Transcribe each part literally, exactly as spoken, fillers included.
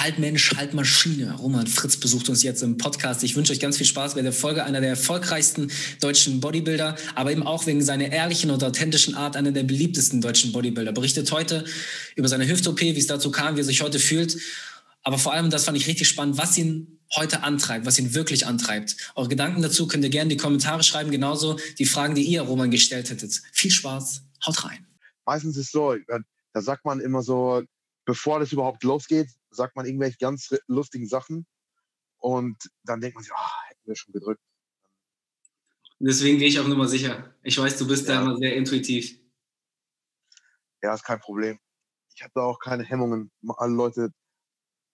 Halb Mensch, halb Maschine. Roman Fritz besucht uns jetzt im Podcast. Ich wünsche euch ganz viel Spaß bei der Folge. Einer der erfolgreichsten deutschen Bodybuilder, aber eben auch wegen seiner ehrlichen und authentischen Art einer der beliebtesten deutschen Bodybuilder. Berichtet heute über seine Hüft-O P, wie es dazu kam, wie er sich heute fühlt. Aber vor allem, das fand ich richtig spannend, was ihn heute antreibt, was ihn wirklich antreibt. Eure Gedanken dazu könnt ihr gerne in die Kommentare schreiben, genauso die Fragen, die ihr Roman gestellt hättet. Viel Spaß, haut rein. Meistens ist es so, da sagt man immer so, bevor das überhaupt losgeht, sagt man irgendwelche ganz lustigen Sachen und dann denkt man sich, oh, hätten wir schon gedrückt. Deswegen gehe ich auf Nummer sicher. Ich weiß, du bist ja da immer sehr intuitiv. Ja, ist kein Problem. Ich habe da auch keine Hemmungen. Alle Leute,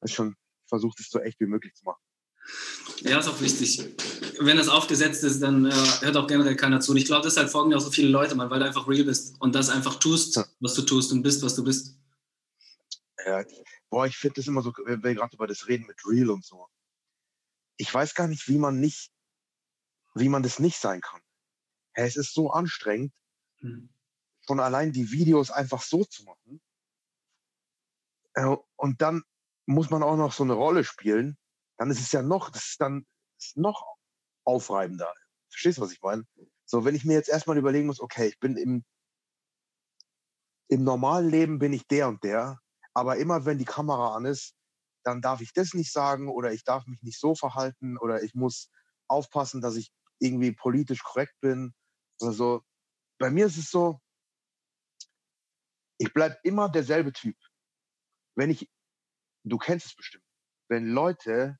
ich schon versucht, es so echt wie möglich zu machen. Ja, ist auch wichtig. Wenn das aufgesetzt ist, dann äh, hört auch generell keiner zu. Und ich glaube, deshalb folgen ja auch so viele Leute, man, weil du einfach real bist und das einfach tust, ja, was du tust und bist, was du bist. Ja, boah, ich finde das immer so, wenn wir gerade über das reden mit Real und so. Ich weiß gar nicht, wie man nicht, wie man das nicht sein kann. Hey, es ist so anstrengend, hm. schon allein die Videos einfach so zu machen. Äh, und dann muss man auch noch so eine Rolle spielen, dann ist es ja noch, das ist dann ist noch aufreibender. Verstehst du, was ich meine? So, wenn ich mir jetzt erstmal überlegen muss, okay, ich bin im, im normalen Leben bin ich der und der, aber immer wenn die Kamera an ist, dann darf ich das nicht sagen oder ich darf mich nicht so verhalten oder ich muss aufpassen, dass ich irgendwie politisch korrekt bin. Also bei mir ist es so, ich bleibe immer derselbe Typ. Wenn ich Du kennst es bestimmt. Wenn Leute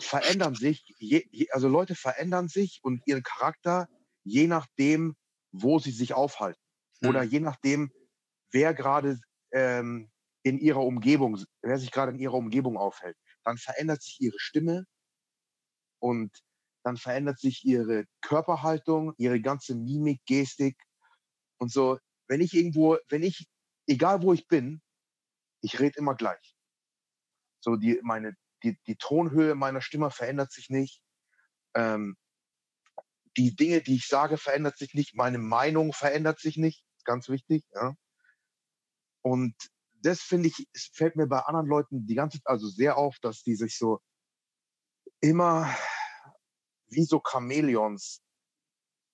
verändern sich, je, also Leute verändern sich und ihren Charakter, je nachdem, wo sie sich aufhalten. Mhm. Oder je nachdem, wer gerade ähm, in ihrer Umgebung, wer sich gerade in ihrer Umgebung aufhält. Dann verändert sich ihre Stimme und dann verändert sich ihre Körperhaltung, ihre ganze Mimik, Gestik und so. Wenn ich irgendwo, wenn ich Egal wo ich bin, ich rede immer gleich. So die meine die die Tonhöhe meiner Stimme verändert sich nicht. Ähm, die Dinge, die ich sage, verändert sich nicht. Meine Meinung verändert sich nicht. Ganz wichtig. Ja. Und das finde ich, es fällt mir bei anderen Leuten die ganze also sehr auf, dass die sich so immer wie so Chamäleons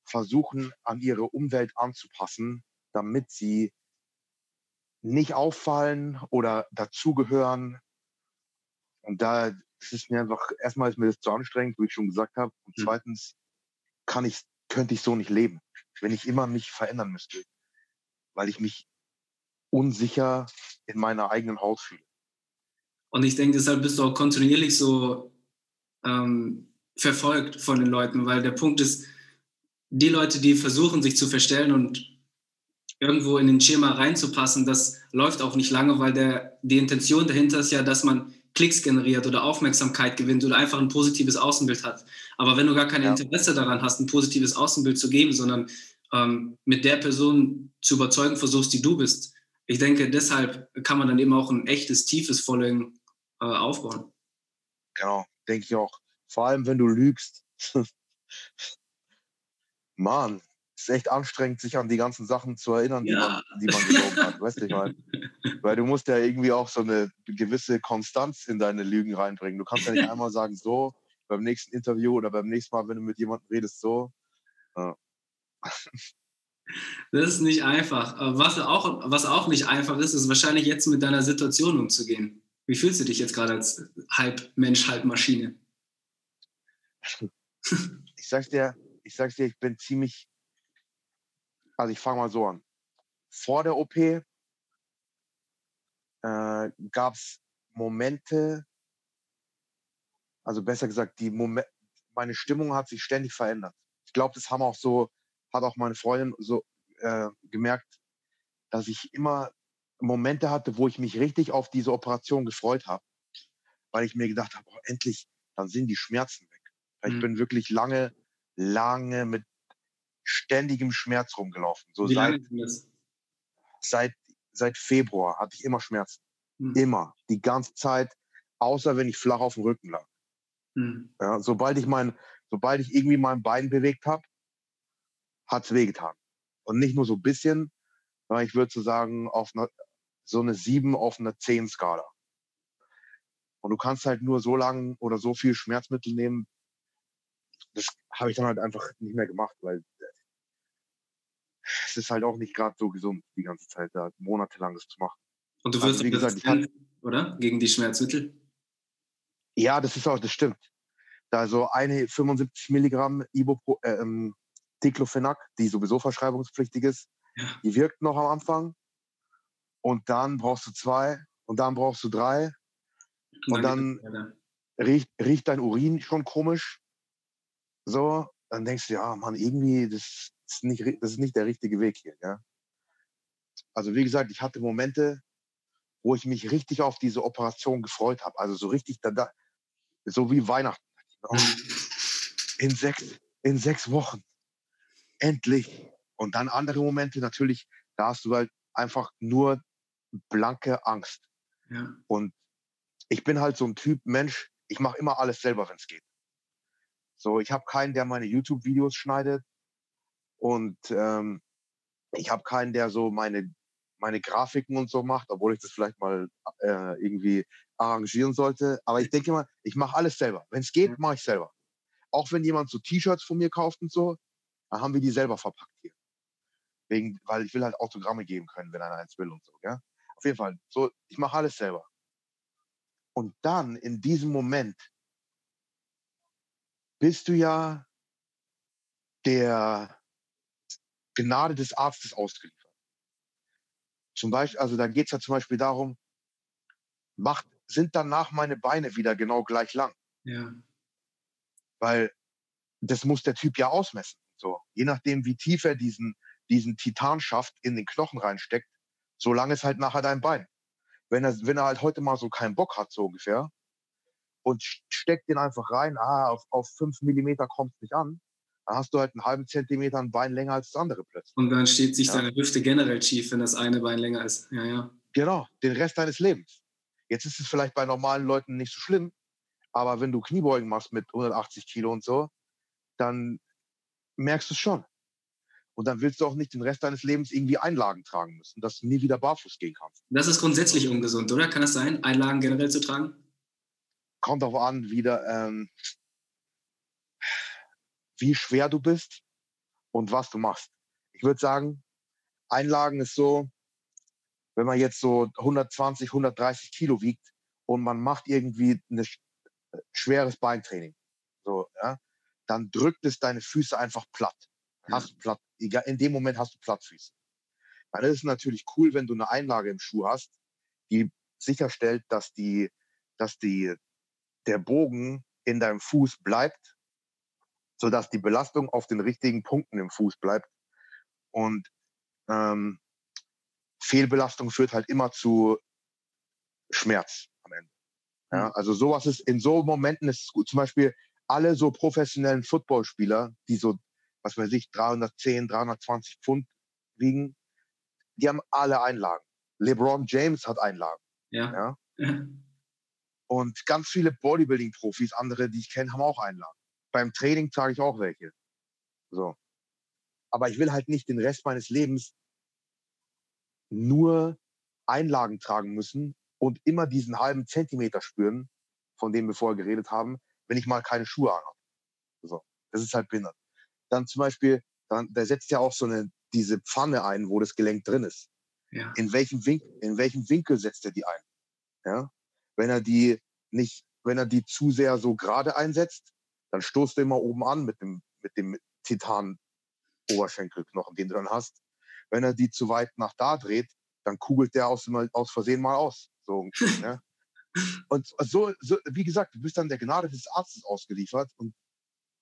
versuchen, an ihre Umwelt anzupassen, damit sie nicht auffallen oder dazugehören. Und da ist es mir einfach, erstmal ist mir das zu anstrengend, wie ich schon gesagt habe. Und mhm. zweitens kann ich, könnte ich so nicht leben, wenn ich immer mich verändern müsste, weil ich mich unsicher in meiner eigenen Haut fühle. Und ich denke, deshalb bist du auch kontinuierlich so ähm, verfolgt von den Leuten, weil der Punkt ist, die Leute, die versuchen, sich zu verstellen und irgendwo in den Schema reinzupassen, das läuft auch nicht lange, weil der, die Intention dahinter ist ja, dass man Klicks generiert oder Aufmerksamkeit gewinnt oder einfach ein positives Außenbild hat. Aber wenn du gar kein ja. Interesse daran hast, ein positives Außenbild zu geben, sondern ähm, mit der Person zu überzeugen versuchst, die du bist, ich denke, deshalb kann man dann eben auch ein echtes, tiefes Following äh, aufbauen. Genau, denke ich auch. Vor allem, wenn du lügst. Mann. Es ist echt anstrengend, sich an die ganzen Sachen zu erinnern, ja. die man, die man gelogen hat. Weißt du, ich meine, weil du musst ja irgendwie auch so eine gewisse Konstanz in deine Lügen reinbringen. Du kannst ja nicht einmal sagen, so, beim nächsten Interview oder beim nächsten Mal, wenn du mit jemandem redest, so. Ja. Das ist nicht einfach. Was auch, was auch nicht einfach ist, ist wahrscheinlich jetzt mit deiner Situation umzugehen. Wie fühlst du dich jetzt gerade als halb Mensch, halb Maschine? Ich sag's dir, ich sag's dir, ich bin ziemlich Also ich fange mal so an. Vor der O P äh, gab es Momente, also besser gesagt, die Mom- meine Stimmung hat sich ständig verändert. Ich glaube, das haben auch so, hat auch meine Freundin so äh, gemerkt, dass ich immer Momente hatte, wo ich mich richtig auf diese Operation gefreut habe, weil ich mir gedacht habe, oh, endlich, dann sind die Schmerzen weg. Mhm. Ich bin wirklich lange, lange mit ständigem Schmerz rumgelaufen. So Wie lange seit, ist das? seit seit Februar hatte ich immer Schmerzen. Hm. Immer. Die ganze Zeit, außer wenn ich flach auf dem Rücken lag. Hm. Ja, sobald ich mein, sobald ich irgendwie mein Bein bewegt habe, hat es wehgetan. Und nicht nur so ein bisschen, sondern ich würde so sagen, auf, so eine sieben auf eine zehn Skala. Und du kannst halt nur so lang oder so viel Schmerzmittel nehmen. Das habe ich dann halt einfach nicht mehr gemacht, weil es ist halt auch nicht gerade so gesund, die ganze Zeit da monatelang das zu machen. Und du wirst also, wie gesagt, ich hatte, oder? Gegen die Schmerzmittel? Ja, das ist auch, das stimmt. Da so eine fünfundsiebzig Milligramm Ibupro, äh, ähm, Diclofenac, die sowieso verschreibungspflichtig ist, ja. Die wirkt noch am Anfang. Und dann brauchst du zwei und dann brauchst du drei. Und dann, und dann riecht, riecht dein Urin schon komisch. So, dann denkst du, ja, Mann, irgendwie, das ist nicht, das ist nicht der richtige Weg hier. Ja? Also wie gesagt, ich hatte Momente, wo ich mich richtig auf diese Operation gefreut habe. Also so richtig, da, da, so wie Weihnachten. In sechs, in sechs Wochen. Endlich. Und dann andere Momente natürlich, da hast du halt einfach nur blanke Angst. Ja. Und ich bin halt so ein Typ Mensch, ich mache immer alles selber, wenn es geht. So, ich habe keinen, der meine YouTube-Videos schneidet und ähm, ich habe keinen, der so meine, meine Grafiken und so macht, obwohl ich das vielleicht mal äh, irgendwie arrangieren sollte. Aber ich denke immer, ich mache alles selber. Wenn es geht, mache ich selber. Auch wenn jemand so T-Shirts von mir kauft und so, dann haben wir die selber verpackt hier. Wegen, weil ich will halt Autogramme geben können, wenn einer eins will und so. Ja? Auf jeden Fall, so, ich mache alles selber. Und dann in diesem Moment bist du ja der Gnade des Arztes ausgeliefert. Zum Beispiel, also dann geht es ja zum Beispiel darum, macht, sind danach meine Beine wieder genau gleich lang? Ja. Weil das muss der Typ ja ausmessen. So, je nachdem, wie tief er diesen, diesen Titanschaft in den Knochen reinsteckt, so lang ist halt nachher dein Bein. Wenn er, wenn er halt heute mal so keinen Bock hat, so ungefähr, und steckt den einfach rein, ah, auf, auf fünf Millimeter kommt es nicht an, dann hast du halt einen halben Zentimeter ein Bein länger als das andere plötzlich. Und dann steht sich ja. Deine Hüfte generell schief, wenn das eine Bein länger ist. Ja, ja. Genau, den Rest deines Lebens. Jetzt ist es vielleicht bei normalen Leuten nicht so schlimm, aber wenn du Kniebeugen machst mit hundertachtzig Kilo und so, dann merkst du es schon. Und dann willst du auch nicht den Rest deines Lebens irgendwie Einlagen tragen müssen, dass du nie wieder barfuß gehen kannst. Das ist grundsätzlich ungesund, oder? Kann das sein, Einlagen generell zu tragen? Kommt darauf an, wieder, ähm, wie schwer du bist und was du machst. Ich würde sagen, Einlagen ist so, wenn man jetzt so hundertzwanzig, hundertdreißig Kilo wiegt und man macht irgendwie ein schweres Beintraining, so, ja, dann drückt es deine Füße einfach platt. Hast du platt, egal, in dem Moment hast du Plattfüße. Dann ist es natürlich cool, wenn du eine Einlage im Schuh hast, die sicherstellt, dass, die, dass die, der Bogen in deinem Fuß bleibt, sodass die Belastung auf den richtigen Punkten im Fuß bleibt. Und ähm, Fehlbelastung führt halt immer zu Schmerz am Ende. Ja, also sowas ist, in so Momenten ist es gut. Zum Beispiel alle so professionellen Footballspieler, die so was weiß ich, dreihundertzehn, dreihundertzwanzig Pfund wiegen, die haben alle Einlagen. LeBron James hat Einlagen. Ja. Ja. Und ganz viele Bodybuilding-Profis, andere, die ich kenne, haben auch Einlagen. Beim Training trage ich auch welche. So. Aber ich will halt nicht den Rest meines Lebens nur Einlagen tragen müssen und immer diesen halben Zentimeter spüren, von dem wir vorher geredet haben, wenn ich mal keine Schuhe anhabe. So. Das ist halt behindert. Dann zum Beispiel, dann, der setzt ja auch so eine, diese Pfanne ein, wo das Gelenk drin ist. Ja. In welchem Winkel, in welchem Winkel setzt er die ein? Ja? Wenn er die nicht, wenn er die zu sehr so gerade einsetzt, dann stoßt er immer oben an mit dem, mit dem Titan-Oberschenkelknochen, den du dann hast. Wenn er die zu weit nach da dreht, dann kugelt der aus, aus Versehen mal aus. So, ja? Und so, so, wie gesagt, du bist dann der Gnade des Arztes ausgeliefert und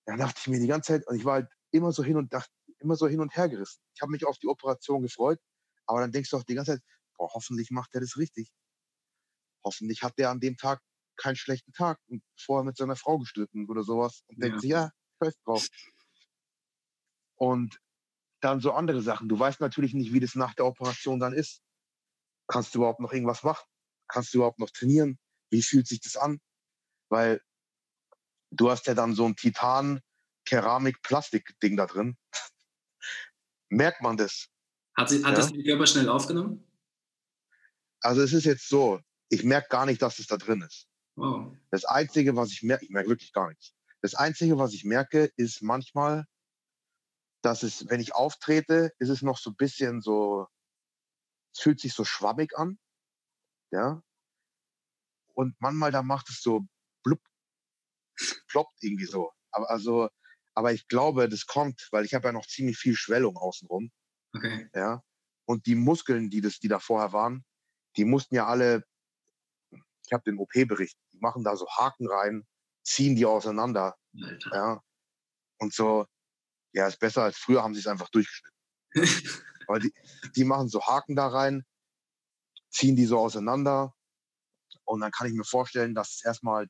dann dachte ich mir die ganze Zeit, und ich war halt immer so hin und dachte, immer so hin und her gerissen. Ich habe mich auf die Operation gefreut, aber dann denkst du auch die ganze Zeit, boah, hoffentlich macht der das richtig. Hoffentlich hat der an dem Tag keinen schlechten Tag und vorher mit seiner Frau gestritten oder sowas und denkt sich, ja, scheiß drauf. Und dann so andere Sachen. Du weißt natürlich nicht, wie das nach der Operation dann ist. Kannst du überhaupt noch irgendwas machen? Kannst du überhaupt noch trainieren? Wie fühlt sich das an? Weil du hast ja dann so ein Titan-Keramik-Plastik-Ding da drin. Merkt man das? Hat, sie, hat ja? das der Körper schnell aufgenommen? Also es ist jetzt so, ich merke gar nicht, dass es da drin ist. Oh. Das Einzige, was ich merke, ich merke wirklich gar nichts. Das Einzige, was ich merke, ist manchmal, dass es, wenn ich auftrete, ist es noch so ein bisschen so, es fühlt sich so schwammig an, ja. Und manchmal, da macht es so blub, ploppt irgendwie so. Aber, also, aber ich glaube, das kommt, weil ich habe ja noch ziemlich viel Schwellung außenrum. Okay. Ja. Und die Muskeln, die, das, die da vorher waren, die mussten ja alle, ich habe den O P-Bericht, die machen da so Haken rein, ziehen die auseinander. Alter. Ja. Und so, ja, ist besser als früher, haben sie es einfach durchgeschnitten. Aber die, die machen so Haken da rein, ziehen die so auseinander. Und dann kann ich mir vorstellen, dass es erstmal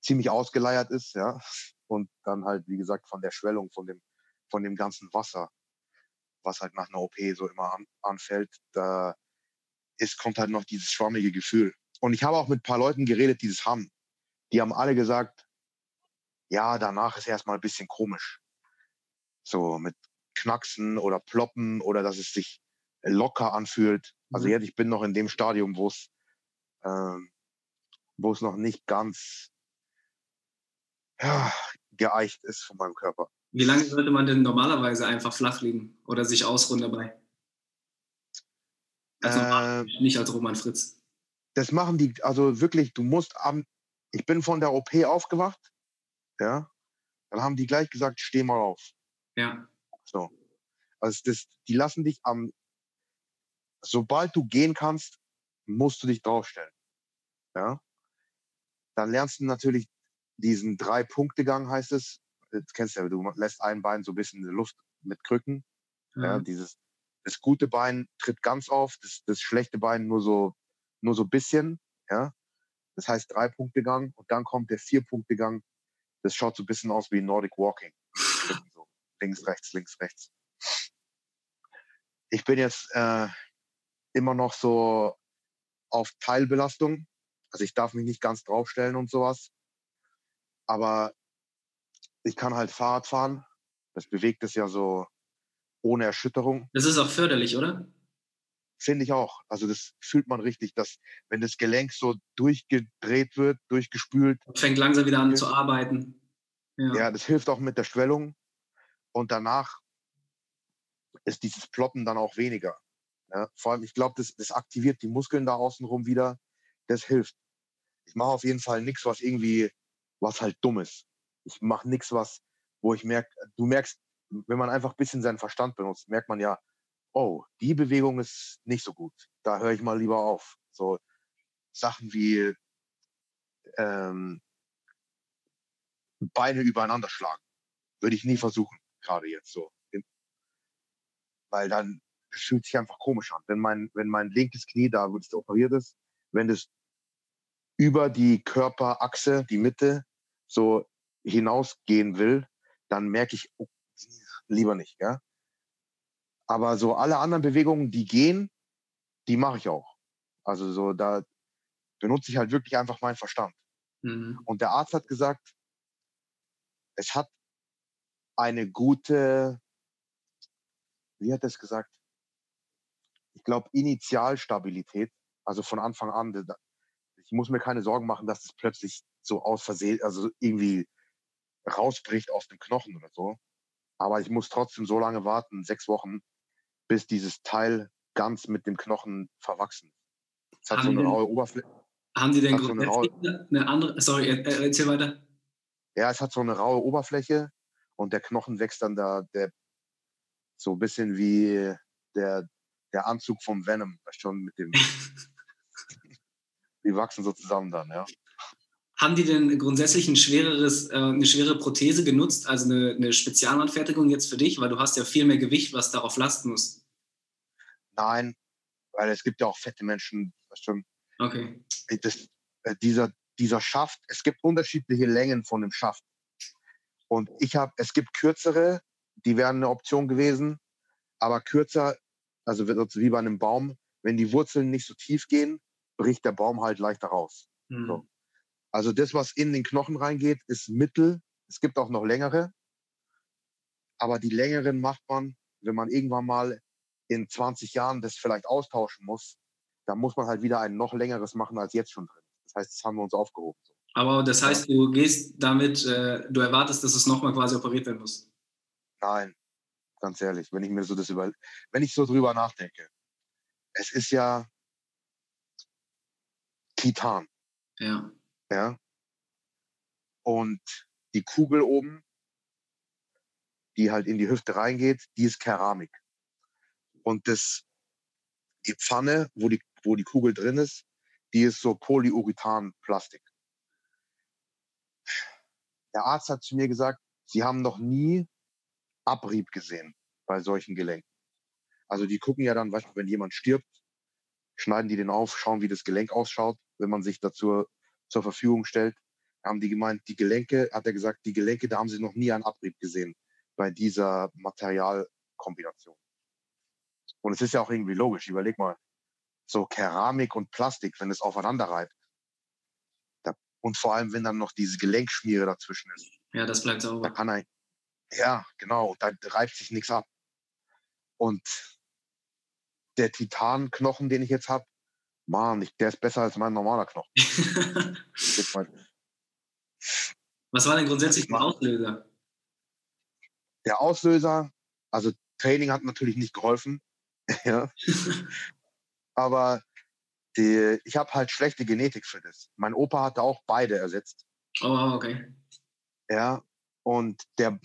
ziemlich ausgeleiert ist, ja. Und dann halt, wie gesagt, von der Schwellung, von dem, von dem ganzen Wasser, was halt nach einer O P so immer an, anfällt, da ist, kommt halt noch dieses schwammige Gefühl. Und ich habe auch mit ein paar Leuten geredet, die das haben. Die haben alle gesagt, ja, danach ist erstmal ein bisschen komisch. So mit Knacksen oder Ploppen oder dass es sich locker anfühlt. Also jetzt, ich bin noch in dem Stadium, wo es ähm, wo es noch nicht ganz ja, geeicht ist von meinem Körper. Wie lange sollte man denn normalerweise einfach flach liegen oder sich ausruhen dabei? Also äh, nicht als Roman Fritz. Das machen die, also wirklich, du musst am, ich bin von der O P aufgewacht, ja, dann haben die gleich gesagt, steh mal auf. Ja. So. Also das, die lassen dich am, sobald du gehen kannst, musst du dich draufstellen. Ja. Dann lernst du natürlich diesen Drei-Punkte-Gang, heißt es. Das kennst du ja, du lässt ein Bein so ein bisschen in die Luft mit Krücken. Mhm. Ja, dieses, das gute Bein tritt ganz auf, das, das schlechte Bein nur so, nur so ein bisschen. Ja. Das heißt Drei-Punkte-Gang. Und dann kommt der Vier-Punkte-Gang. Das schaut so ein bisschen aus wie Nordic Walking. So, links, rechts, links, rechts. Ich bin jetzt äh, immer noch so auf Teilbelastung. Also ich darf mich nicht ganz draufstellen und sowas. Aber ich kann halt Fahrrad fahren. Das bewegt es ja so ohne Erschütterung. Das ist auch förderlich, oder? Finde ich auch. Also das fühlt man richtig, dass wenn das Gelenk so durchgedreht wird, durchgespült. Fängt langsam wieder an zu arbeiten. Ja. Ja, das hilft auch mit der Schwellung. Und danach ist dieses Ploppen dann auch weniger. Ja, vor allem, ich glaube, das, das aktiviert die Muskeln da außenrum wieder. Das hilft. Ich mache auf jeden Fall nichts, was irgendwie, was halt dumm ist. Ich mache nichts, was, wo ich merke, du merkst, wenn man einfach ein bisschen seinen Verstand benutzt, merkt man ja, oh, die Bewegung ist nicht so gut. Da höre ich mal lieber auf. So Sachen wie ähm, Beine übereinander schlagen. Würde ich nie versuchen, gerade jetzt so. Weil dann fühlt sich einfach komisch an. Wenn mein, wenn mein linkes Knie, da wo das operiert ist, wenn das über die Körperachse, die Mitte, so hinausgehen will, dann merke ich, oh, lieber nicht. Ja? Aber so alle anderen Bewegungen, die gehen, die mache ich auch. Also so, da benutze ich halt wirklich einfach meinen Verstand. Mhm. Und der Arzt hat gesagt, es hat eine gute, wie hat er es gesagt? Ich glaube, Initialstabilität. Also von Anfang an, ich muss mir keine Sorgen machen, dass es plötzlich so aus Versehen, also irgendwie rausbricht aus dem Knochen oder so. Aber ich muss trotzdem so lange warten, sechs Wochen, bis dieses Teil ganz mit dem Knochen verwachsen. Es hat haben so eine denn, raue Oberfläche. Haben Sie denn so eine, raue, eine andere? Sorry, erzähl weiter. Ja, es hat so eine raue Oberfläche und der Knochen wächst dann da, der, so ein bisschen wie der, der Anzug vom Venom, schon mit dem. Die wachsen so zusammen dann, ja. Haben die denn grundsätzlich ein schwereres, äh, eine schwere Prothese genutzt, also eine, eine Spezialanfertigung jetzt für dich? Weil du hast ja viel mehr Gewicht, was darauf lasten muss. Nein, weil es gibt ja auch fette Menschen. Schon, okay. Das, äh, dieser, dieser Schaft, es gibt unterschiedliche Längen von dem Schaft. Und ich habe, es gibt kürzere, die wären eine Option gewesen, aber kürzer, also wie bei einem Baum, wenn die Wurzeln nicht so tief gehen, bricht der Baum halt leichter raus. Mhm. So. Also das, was in den Knochen reingeht, ist mittel. Es gibt auch noch längere. Aber die längeren macht man, wenn man irgendwann mal in zwanzig Jahren das vielleicht austauschen muss, da muss man halt wieder ein noch längeres machen als jetzt schon drin. Das heißt, das haben wir uns aufgehoben. Aber das heißt, du gehst damit, äh, du erwartest, dass es nochmal quasi operiert werden muss? Nein, ganz ehrlich, wenn ich mir so das über, wenn ich so drüber nachdenke, es ist ja Titan. Ja. Ja. Und die Kugel oben, die halt in die Hüfte reingeht, die ist Keramik. Und das, die Pfanne, wo die, wo die Kugel drin ist, die ist so Polyurethan-Plastik. Der Arzt hat zu mir gesagt, sie haben noch nie Abrieb gesehen bei solchen Gelenken. Also die gucken ja dann, wenn jemand stirbt, schneiden die den auf, schauen, wie das Gelenk ausschaut, wenn man sich dazu zur Verfügung stellt. Haben die gemeint, die Gelenke, hat er gesagt, die Gelenke, da haben sie noch nie einen Abrieb gesehen bei dieser Materialkombination. Und es ist ja auch irgendwie logisch, überleg mal, so Keramik und Plastik, wenn es aufeinander reibt, und vor allem, wenn dann noch diese Gelenkschmiere dazwischen ist. Ja, das bleibt sauber. Da kann er, ja, genau, da reibt sich nichts ab. Und der Titanknochen, den ich jetzt habe, Mann, ich, der ist besser als mein normaler Knochen. Was war denn grundsätzlich der Auslöser? Der Auslöser, also Training hat natürlich nicht geholfen. Ja. Aber die, ich habe halt schlechte Genetik für das. Mein Opa hatte auch beide ersetzt. Oh, okay. Ja, und der,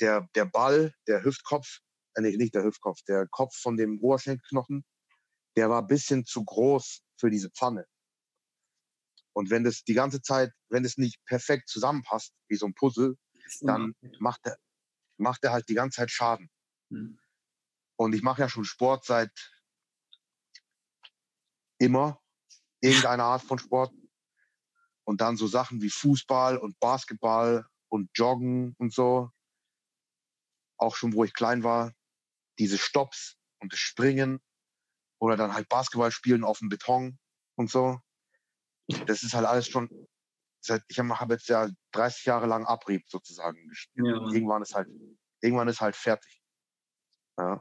der, der Ball, der Hüftkopf, äh, nee, nicht der Hüftkopf, der Kopf von dem Oberschenkelknochen, der war ein bisschen zu groß für diese Pfanne. Und wenn das die ganze Zeit, wenn das nicht perfekt zusammenpasst, wie so ein Puzzle, dann macht er, macht er halt die ganze Zeit Schaden. Mhm. Und ich mache ja schon Sport seit immer, irgendeine Art von Sport. Und dann so Sachen wie Fußball und Basketball und Joggen und so. Auch schon, wo ich klein war, diese Stops und das Springen oder dann halt Basketball spielen auf dem Beton und so. Das ist halt alles schon, seit, ich habe jetzt ja dreißig Jahre lang Abrieb sozusagen gespielt. Ja. Irgendwann ist halt, irgendwann ist halt fertig. Ja.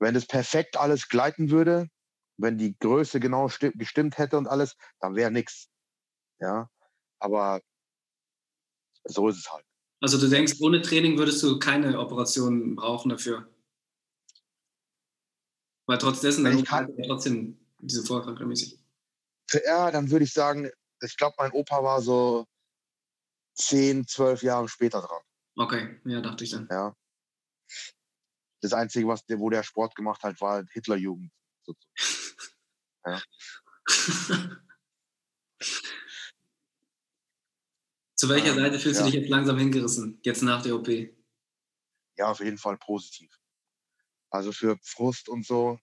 Wenn das perfekt alles gleiten würde, wenn die Größe genau gestimmt hätte und alles, dann wäre nichts. Ja, aber so ist es halt. Also du denkst, ohne Training würdest du keine Operationen brauchen dafür? Weil trotz dessen, wenn ich kann, trotzdem diese Vorerkrankung mäßig. Ja, dann würde ich sagen, ich glaube, mein Opa war so zehn, zwölf Jahre später dran. Okay, ja, dachte ich dann. Ja. Das Einzige, was der, wo der Sport gemacht hat, war Hitlerjugend. Ja. Zu welcher ähm, Seite fühlst ja. du dich jetzt langsam hingerissen, jetzt nach der O P? Ja, auf jeden Fall positiv. Also für Frust und so.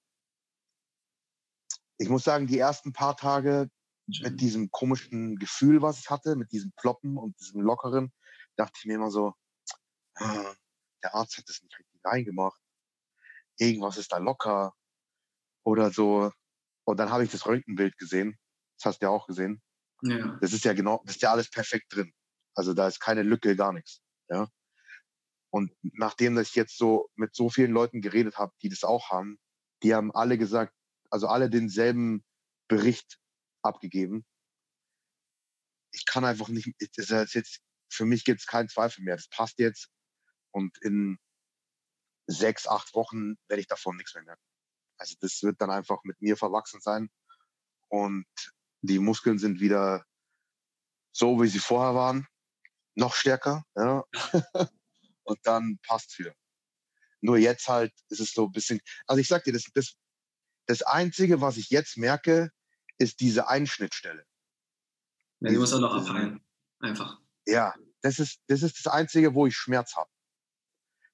Ich muss sagen, die ersten paar Tage mit diesem komischen Gefühl, was ich hatte, mit diesem Ploppen und diesem Lockeren, dachte ich mir immer so, ah, der Arzt hat das nicht richtig reingemacht. Irgendwas ist da locker. Oder so. Und dann habe ich das Röntgenbild gesehen. Das hast du ja auch gesehen. Ja. Das ist ja genau, das ist ja alles perfekt drin. Also da ist keine Lücke, gar nichts. Ja. Und nachdem dass ich jetzt so mit so vielen Leuten geredet habe, die das auch haben, die haben alle gesagt, also alle denselben Bericht abgegeben. Ich kann einfach nicht, das ist jetzt, für mich gibt es keinen Zweifel mehr. Das passt jetzt. Und in sechs, acht Wochen werde ich davon nichts mehr merken. Also das wird dann einfach mit mir verwachsen sein und die Muskeln sind wieder so, wie sie vorher waren, noch stärker. Ja. Und dann passt es wieder. Nur jetzt halt ist es so ein bisschen, also ich sag dir, das, das, das Einzige, was ich jetzt merke, ist diese Einschnittstelle. Ja, die muss auch noch abheilen, einfach. Ja, das ist, das ist das Einzige, wo ich Schmerz habe.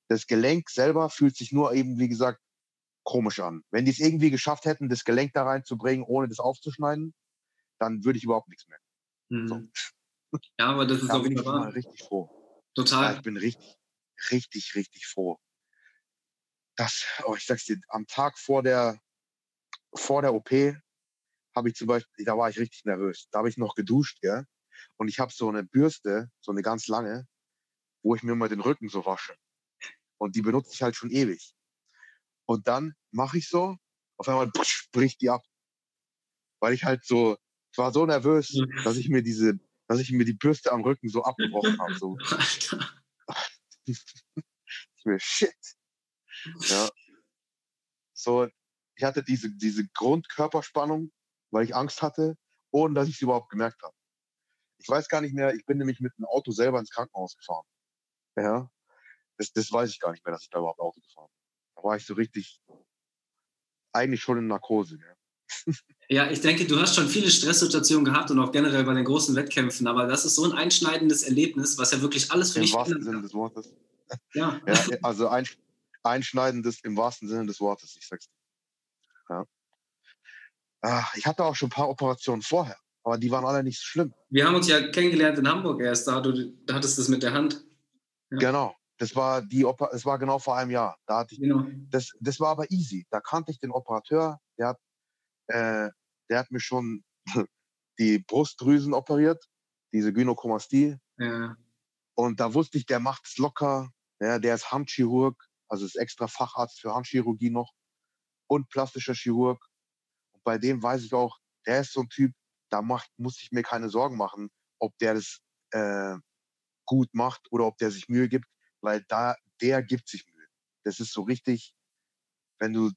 Das Gelenk selber fühlt sich nur eben, wie gesagt, komisch an. Wenn die es irgendwie geschafft hätten, das Gelenk da reinzubringen, ohne das aufzuschneiden, dann würde ich überhaupt nichts merken. Mhm. So. Ja, aber das ist auch wieder wahr. Ich bin richtig froh. Total. Ja, ich bin richtig, richtig, richtig froh. Das, oh, ich sag's dir, am Tag vor der, vor der O P habe ich zum Beispiel, da war ich richtig nervös. Da habe ich noch geduscht, ja. Und ich habe so eine Bürste, so eine ganz lange, wo ich mir mal den Rücken so wasche. Und die benutze ich halt schon ewig. Und dann mache ich so, auf einmal bricht die ab. weil ich halt so, ich war so nervös, dass ich mir diese, dass ich mir die Bürste am Rücken so abgebrochen habe. So. Ich mir, shit. Ja. So, ich hatte diese, diese Grundkörperspannung, weil ich Angst hatte, ohne dass ich es überhaupt gemerkt habe. Ich weiß gar nicht mehr, ich bin nämlich mit dem Auto selber ins Krankenhaus gefahren. Ja. Das, das weiß ich gar nicht mehr, dass ich da überhaupt Auto gefahren bin. Da war ich so richtig, eigentlich schon in Narkose. Ja. Ja, ich denke, du hast schon viele Stresssituationen gehabt und auch generell bei den großen Wettkämpfen, aber das ist so ein einschneidendes Erlebnis, was ja wirklich alles für dich ändert. Im wahrsten Sinne des Wortes. Ja. Ja, also ein, einschneidendes im wahrsten Sinne des Wortes, ich sag's dir. Ja. Ich hatte auch schon ein paar Operationen vorher, aber die waren alle nicht so schlimm. Wir haben uns ja kennengelernt in Hamburg erst, da du da hattest das mit der Hand. Ja. Genau. Das war die Oper- das war genau vor einem Jahr. Da hatte ich, genau. das, das war aber easy. Da kannte ich den Operateur, der hat, äh, der hat mir schon die Brustdrüsen operiert, diese Gynäkomastie. Ja. Und da wusste ich, der macht es locker. Ja, der ist Handchirurg, also ist extra Facharzt für Handchirurgie noch und plastischer Chirurg. Und bei dem weiß ich auch, der ist so ein Typ, da macht, muss ich mir keine Sorgen machen, ob der das äh, gut macht oder ob der sich Mühe gibt. Weil da, der gibt sich Mühe. Das ist so richtig, wenn du,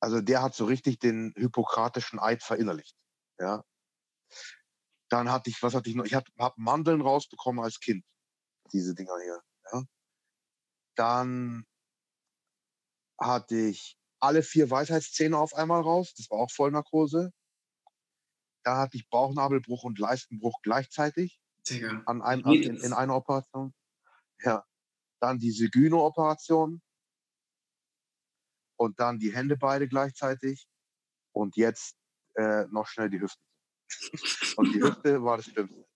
also der hat so richtig den hippokratischen Eid verinnerlicht. Ja. Dann hatte ich, was hatte ich noch? Ich habe hab Mandeln rausbekommen als Kind. Diese Dinger hier. Ja. Dann hatte ich alle vier Weisheitszähne auf einmal raus. Das war auch Vollnarkose. Dann hatte ich Bauchnabelbruch und Leistenbruch gleichzeitig. Digga. An einem, an, in, in einer Operation. Ja, dann diese Gyno-Operation und dann die Hände beide gleichzeitig und jetzt äh, noch schnell die Hüfte. Und die Hüfte war das Schlimmste.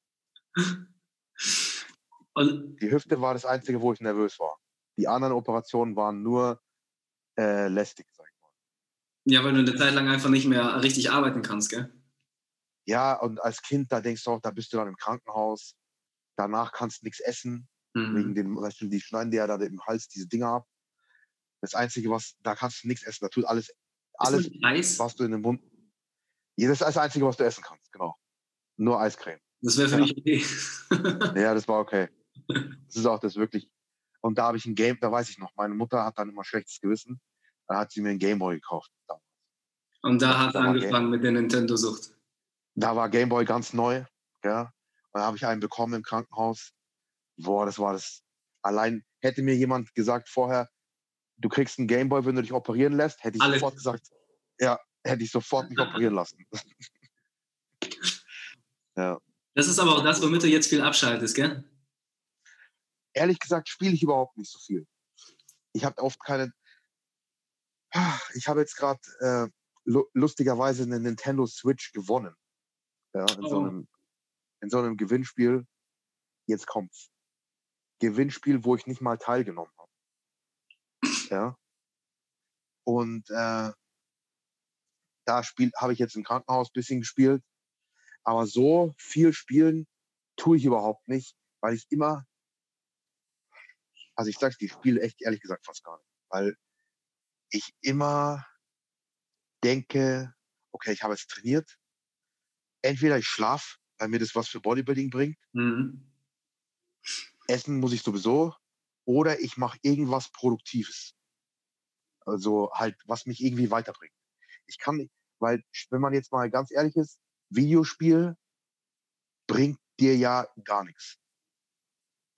Und die Hüfte war das Einzige, wo ich nervös war. Die anderen Operationen waren nur äh, lästig, sag ich mal. Ja, weil du eine Zeit lang einfach nicht mehr richtig arbeiten kannst, gell? Ja, und als Kind, da denkst du auch, da bist du dann im Krankenhaus, danach kannst du nichts essen. Wegen dem, weißt du, die schneiden dir ja da im Hals diese Dinger ab. Das Einzige, was, da kannst du nichts essen. Da tut alles, alles, was du in den Mund. Das ist das Einzige, was du essen kannst, genau. Nur Eiscreme. Das wäre für mich okay. Ja, das war okay. Das ist auch das wirklich. Und da habe ich ein Game, da weiß ich noch, meine Mutter hat dann immer schlechtes Gewissen. Dann hat sie mir ein Gameboy gekauft. Und da hat er angefangen mit der Nintendo-Sucht. Da war Gameboy ganz neu, ja. Und da habe ich einen bekommen im Krankenhaus. Boah, das war das. Allein hätte mir jemand gesagt vorher, du kriegst einen Gameboy, wenn du dich operieren lässt, hätte ich Alle. sofort gesagt, ja, hätte ich sofort mich operieren lassen. Ja. Das ist aber auch das, womit du jetzt viel abschaltest, gell? Ehrlich gesagt spiele ich überhaupt nicht so viel. Ich habe oft keine. Ich habe jetzt gerade äh, lustigerweise eine Nintendo Switch gewonnen. Ja, in, oh. so einem, in so einem Gewinnspiel. Jetzt kommt's. Gewinnspiel, wo ich nicht mal teilgenommen habe. Ja. Und äh, da habe ich jetzt im Krankenhaus ein bisschen gespielt. Aber so viel spielen tue ich überhaupt nicht, weil ich immer, also ich sage, ich spiele echt ehrlich gesagt fast gar nicht. Weil ich immer denke, okay, ich habe jetzt trainiert. Entweder ich schlafe, weil mir das was für Bodybuilding bringt. Mhm. Essen muss ich sowieso, oder ich mache irgendwas Produktives. Also halt, was mich irgendwie weiterbringt. Ich kann nicht, weil, wenn man jetzt mal ganz ehrlich ist, Videospiel bringt dir ja gar nichts.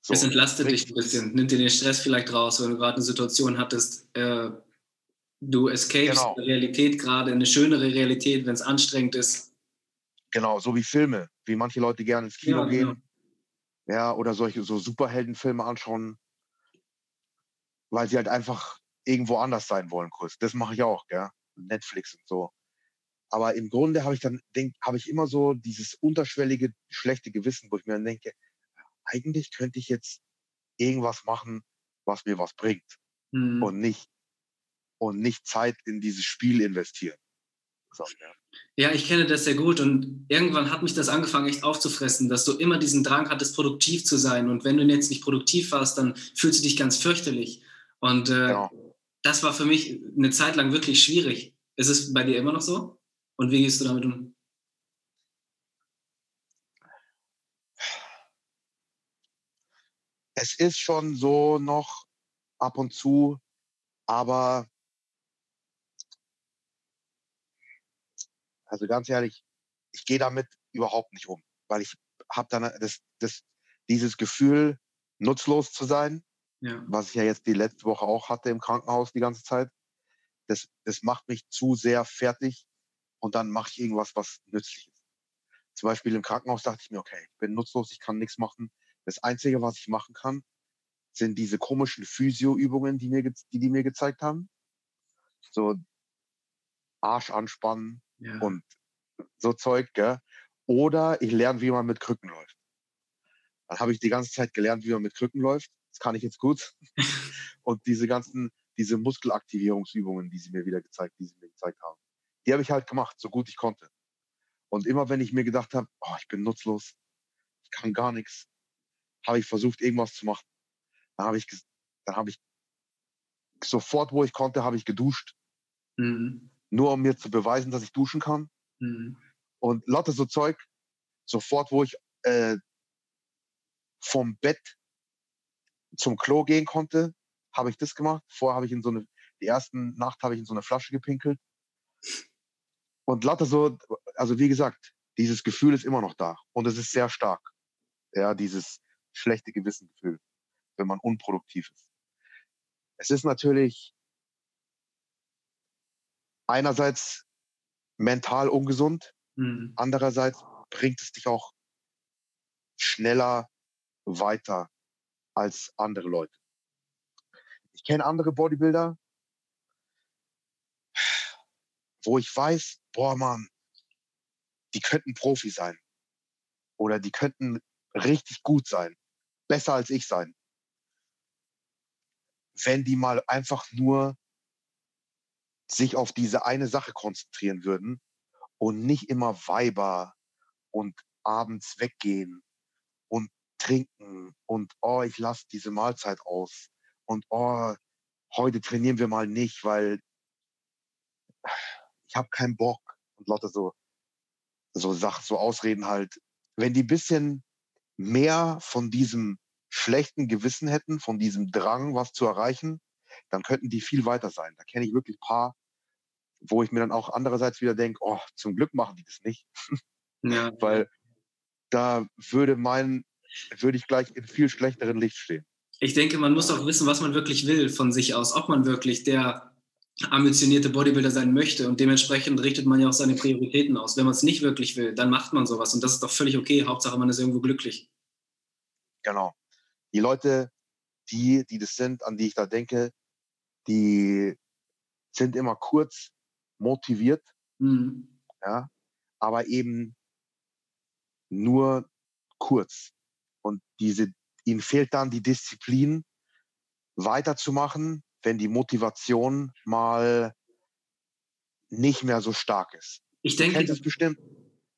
So, es entlastet dich ein bisschen, nimmt dir den Stress vielleicht raus, wenn du gerade eine Situation hattest, äh, du escapest genau. die Realität gerade, eine schönere Realität, wenn es anstrengend ist. Genau, so wie Filme, wie manche Leute gerne ins Kino ja, gehen. Genau. Ja, oder solche so Superheldenfilme anschauen, weil sie halt einfach irgendwo anders sein wollen, kurz. Das mache ich auch, gell? Netflix und so. Aber im Grunde habe ich dann, denk, habe ich immer so dieses unterschwellige, schlechte Gewissen, wo ich mir dann denke, eigentlich könnte ich jetzt irgendwas machen, was mir was bringt. Hm. Und nicht, und nicht Zeit in dieses Spiel investieren. So, ja. Ja, ich kenne das sehr gut und irgendwann hat mich das angefangen echt aufzufressen, dass du immer diesen Drang hattest, produktiv zu sein und wenn du jetzt nicht produktiv warst, dann fühlst du dich ganz fürchterlich und äh, genau. das war für mich eine Zeit lang wirklich schwierig. Ist es bei dir immer noch so? Und wie gehst du damit um? Es ist schon so noch ab und zu, aber also ganz ehrlich, ich gehe damit überhaupt nicht um, weil ich habe dann das, das, dieses Gefühl, nutzlos zu sein, ja, was ich ja jetzt die letzte Woche auch hatte im Krankenhaus die ganze Zeit. Das, das macht mich zu sehr fertig und dann mache ich irgendwas, was nützlich ist. Zum Beispiel im Krankenhaus dachte ich mir, okay, ich bin nutzlos, ich kann nichts machen. Das Einzige, was ich machen kann, sind diese komischen Physio-Übungen, die, mir, die die mir gezeigt haben. So Arsch anspannen, ja, und so Zeug, gell? Oder ich lerne, wie man mit Krücken läuft. Dann habe ich die ganze Zeit gelernt, wie man mit Krücken läuft. Das kann ich jetzt gut. Und diese ganzen, diese Muskelaktivierungsübungen, die sie mir wieder gezeigt, die sie mir gezeigt haben, die habe ich halt gemacht, so gut ich konnte. Und immer, wenn ich mir gedacht habe, oh, ich bin nutzlos, ich kann gar nichts, habe ich versucht, irgendwas zu machen. Dann habe ich, dann habe ich sofort, wo ich konnte, habe ich geduscht. Mhm. Nur um mir zu beweisen, dass ich duschen kann. Mhm. Und lauter so Zeug, sofort, wo ich äh, vom Bett zum Klo gehen konnte, habe ich das gemacht. Vorher habe ich in so eine, die ersten Nacht habe ich in so eine Flasche gepinkelt. Und lauter so, also wie gesagt, dieses Gefühl ist immer noch da. Und es ist sehr stark. Ja, dieses schlechte Gewissengefühl, wenn man unproduktiv ist. Es ist natürlich einerseits mental ungesund, mhm, andererseits bringt es dich auch schneller weiter als andere Leute. Ich kenne andere Bodybuilder, wo ich weiß, boah Mann, die könnten Profi sein oder die könnten richtig gut sein, besser als ich sein, wenn die mal einfach nur sich auf diese eine Sache konzentrieren würden und nicht immer Weiber und abends weggehen und trinken und oh, ich lasse diese Mahlzeit aus und oh, heute trainieren wir mal nicht, weil ich habe keinen Bock und lauter so, so Sachen, so Ausreden halt. Wenn die ein bisschen mehr von diesem schlechten Gewissen hätten, von diesem Drang, was zu erreichen, dann könnten die viel weiter sein. Da kenne ich wirklich ein paar, wo ich mir dann auch andererseits wieder denke, oh, zum Glück machen die das nicht. Ja. Weil da würde mein, würde ich gleich in viel schlechteren Licht stehen. Ich denke, man muss auch wissen, was man wirklich will von sich aus, ob man wirklich der ambitionierte Bodybuilder sein möchte und dementsprechend richtet man ja auch seine Prioritäten aus. Wenn man es nicht wirklich will, dann macht man sowas und das ist doch völlig okay. Hauptsache, man ist irgendwo glücklich. Genau. Die Leute, die, die das sind, an die ich da denke, die sind immer kurz motiviert, mhm, ja, aber eben nur kurz. Und diese, ihnen fehlt dann die Disziplin, weiterzumachen, wenn die Motivation mal nicht mehr so stark ist. Ich denke, du kennst es bestimmt.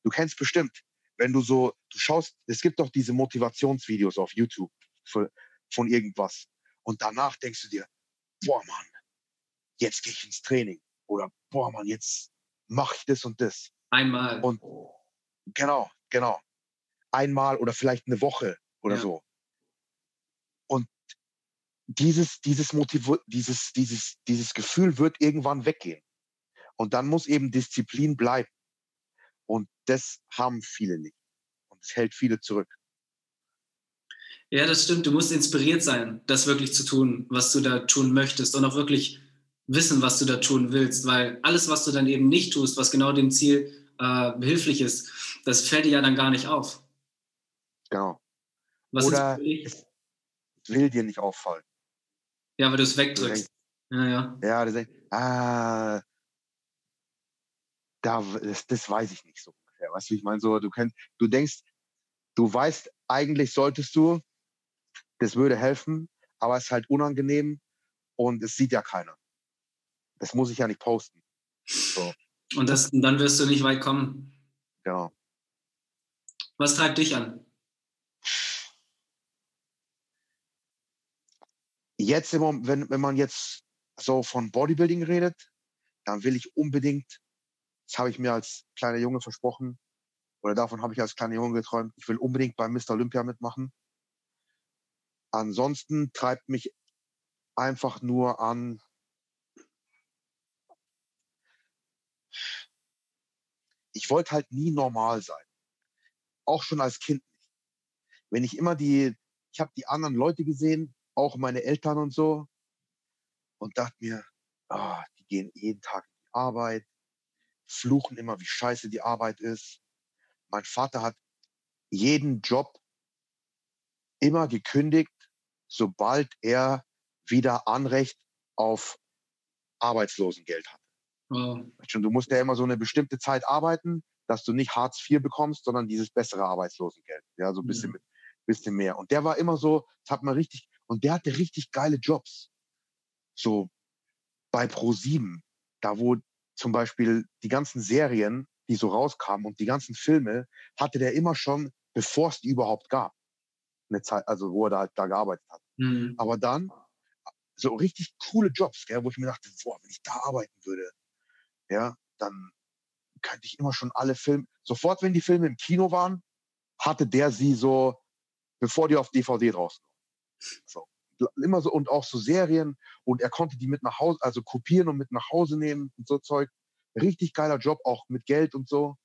Du kennst bestimmt, wenn du so, du schaust, es gibt doch diese Motivationsvideos auf YouTube für, von irgendwas. Und danach denkst du dir, boah Mann, jetzt gehe ich ins Training. Oder boah Mann, jetzt mache ich das und das. Einmal. Und genau, genau. Einmal oder vielleicht eine Woche oder ja, so. Und Dieses, dieses, Motiv- dieses, dieses, dieses Gefühl wird irgendwann weggehen. Und dann muss eben Disziplin bleiben. Und das haben viele nicht. Und es hält viele zurück. Ja, das stimmt. Du musst inspiriert sein, das wirklich zu tun, was du da tun möchtest. Und auch wirklich wissen, was du da tun willst. Weil alles, was du dann eben nicht tust, was genau dem Ziel äh, behilflich ist, das fällt dir ja dann gar nicht auf. Genau. Was Oder es will dir nicht auffallen. Ja, weil du es wegdrückst. Ja, ja. Ja, das, ah, da, das, das weiß ich nicht so ungefähr. Weißt du, ich meine, so, du kennst, du denkst, du weißt, eigentlich solltest du, das würde helfen, aber es ist halt unangenehm und es sieht ja keiner. Das muss ich ja nicht posten. So. Und, das, und dann wirst du nicht weit kommen. Genau. Was treibt dich an? Jetzt, immer, wenn, wenn man jetzt so von Bodybuilding redet, dann will ich unbedingt Das habe ich mir als kleiner Junge versprochen. Oder davon habe ich als kleiner Junge geträumt. Ich will unbedingt beim Mister Olympia mitmachen. Ansonsten treibt mich einfach nur an, ich wollte halt nie normal sein. Auch schon als Kind nicht. Wenn ich immer die, ich habe die anderen Leute gesehen, auch meine Eltern und so, und dachte mir, oh, die gehen jeden Tag in die Arbeit, fluchen immer, wie scheiße die Arbeit ist. Mein Vater hat jeden Job immer gekündigt, sobald er wieder Anrecht auf Arbeitslosengeld hat. Wow. Du musst ja immer so eine bestimmte Zeit arbeiten, dass du nicht Hartz vier bekommst, sondern dieses bessere Arbeitslosengeld. Ja, so ein bisschen, ja. mit, bisschen mehr. Und der war immer so, das hat man richtig, und der hatte richtig geile Jobs. So bei Pro sieben, da wo zum Beispiel die ganzen Serien, die so rauskamen und die ganzen Filme, hatte der immer schon, bevor es die überhaupt gab. Eine Zeit, also wo er da, da gearbeitet hat. Mhm. Aber dann so richtig coole Jobs, gell, wo ich mir dachte, boah, wenn ich da arbeiten würde, ja, dann könnte ich immer schon alle Filme, sofort wenn die Filme im Kino waren, hatte der sie so, bevor die auf D V D draußen waren. So. Immer so, und auch so Serien, und er konnte die mit nach Hause, also kopieren und mit nach Hause nehmen und so Zeug. Richtig geiler Job, auch mit Geld und so.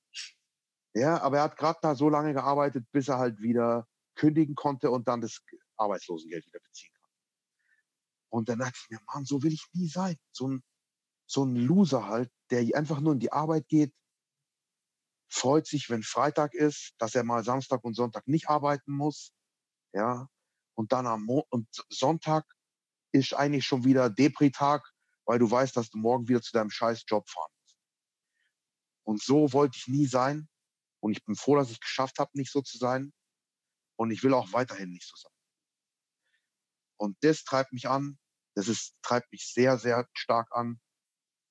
Ja, aber er hat gerade da so lange gearbeitet, bis er halt wieder kündigen konnte und dann das Arbeitslosengeld wieder beziehen kann. Und dann dachte ich mir, Mann, so will ich nie sein. So ein, so ein Loser halt, der einfach nur in die Arbeit geht, freut sich, wenn Freitag ist, dass er mal Samstag und Sonntag nicht arbeiten muss. Ja, und dann am Mo- und Sonntag ist eigentlich schon wieder Depri-Tag, weil du weißt, dass du morgen wieder zu deinem scheiß Job fahren musst. Und so wollte ich nie sein. Und ich bin froh, dass ich es geschafft habe, nicht so zu sein. Und ich will auch weiterhin nicht so sein. Und das treibt mich an. Das ist, treibt mich sehr, sehr stark an,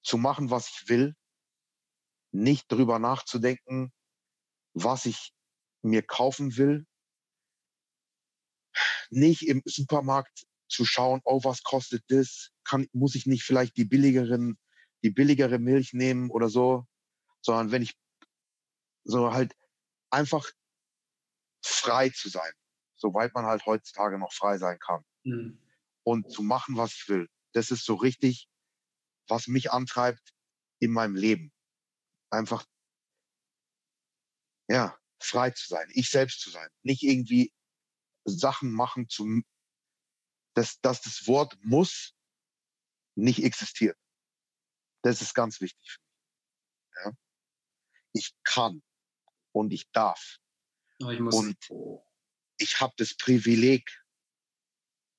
zu machen, was ich will. Nicht drüber nachzudenken, was ich mir kaufen will. Nicht im Supermarkt zu schauen, oh, was kostet das? Kann, muss ich nicht vielleicht die billigeren, die billigere Milch nehmen oder so? Sondern wenn ich so halt einfach frei zu sein, soweit man halt heutzutage noch frei sein kann. Mhm. Und zu machen, was ich will. Das ist so richtig, was mich antreibt in meinem Leben. Einfach, ja, frei zu sein, ich selbst zu sein. Nicht irgendwie Sachen machen, zu, dass, dass das Wort muss nicht existiert. Das ist ganz wichtig für mich. Ja? Ich kann und ich darf. Aber ich muss. Und ich habe das Privileg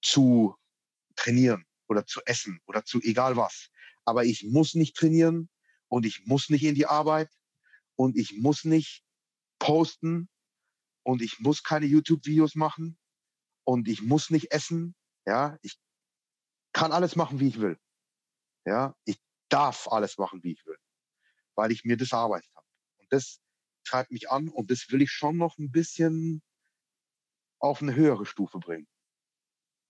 zu trainieren oder zu essen oder zu egal was. Aber ich muss nicht trainieren und ich muss nicht in die Arbeit und ich muss nicht posten und ich muss keine YouTube-Videos machen und ich muss nicht essen. Ja, ich kann alles machen, wie ich will. Ja, ich darf alles machen, wie ich will, weil ich mir das erarbeitet habe. Und das treibt mich an und das will ich schon noch ein bisschen auf eine höhere Stufe bringen.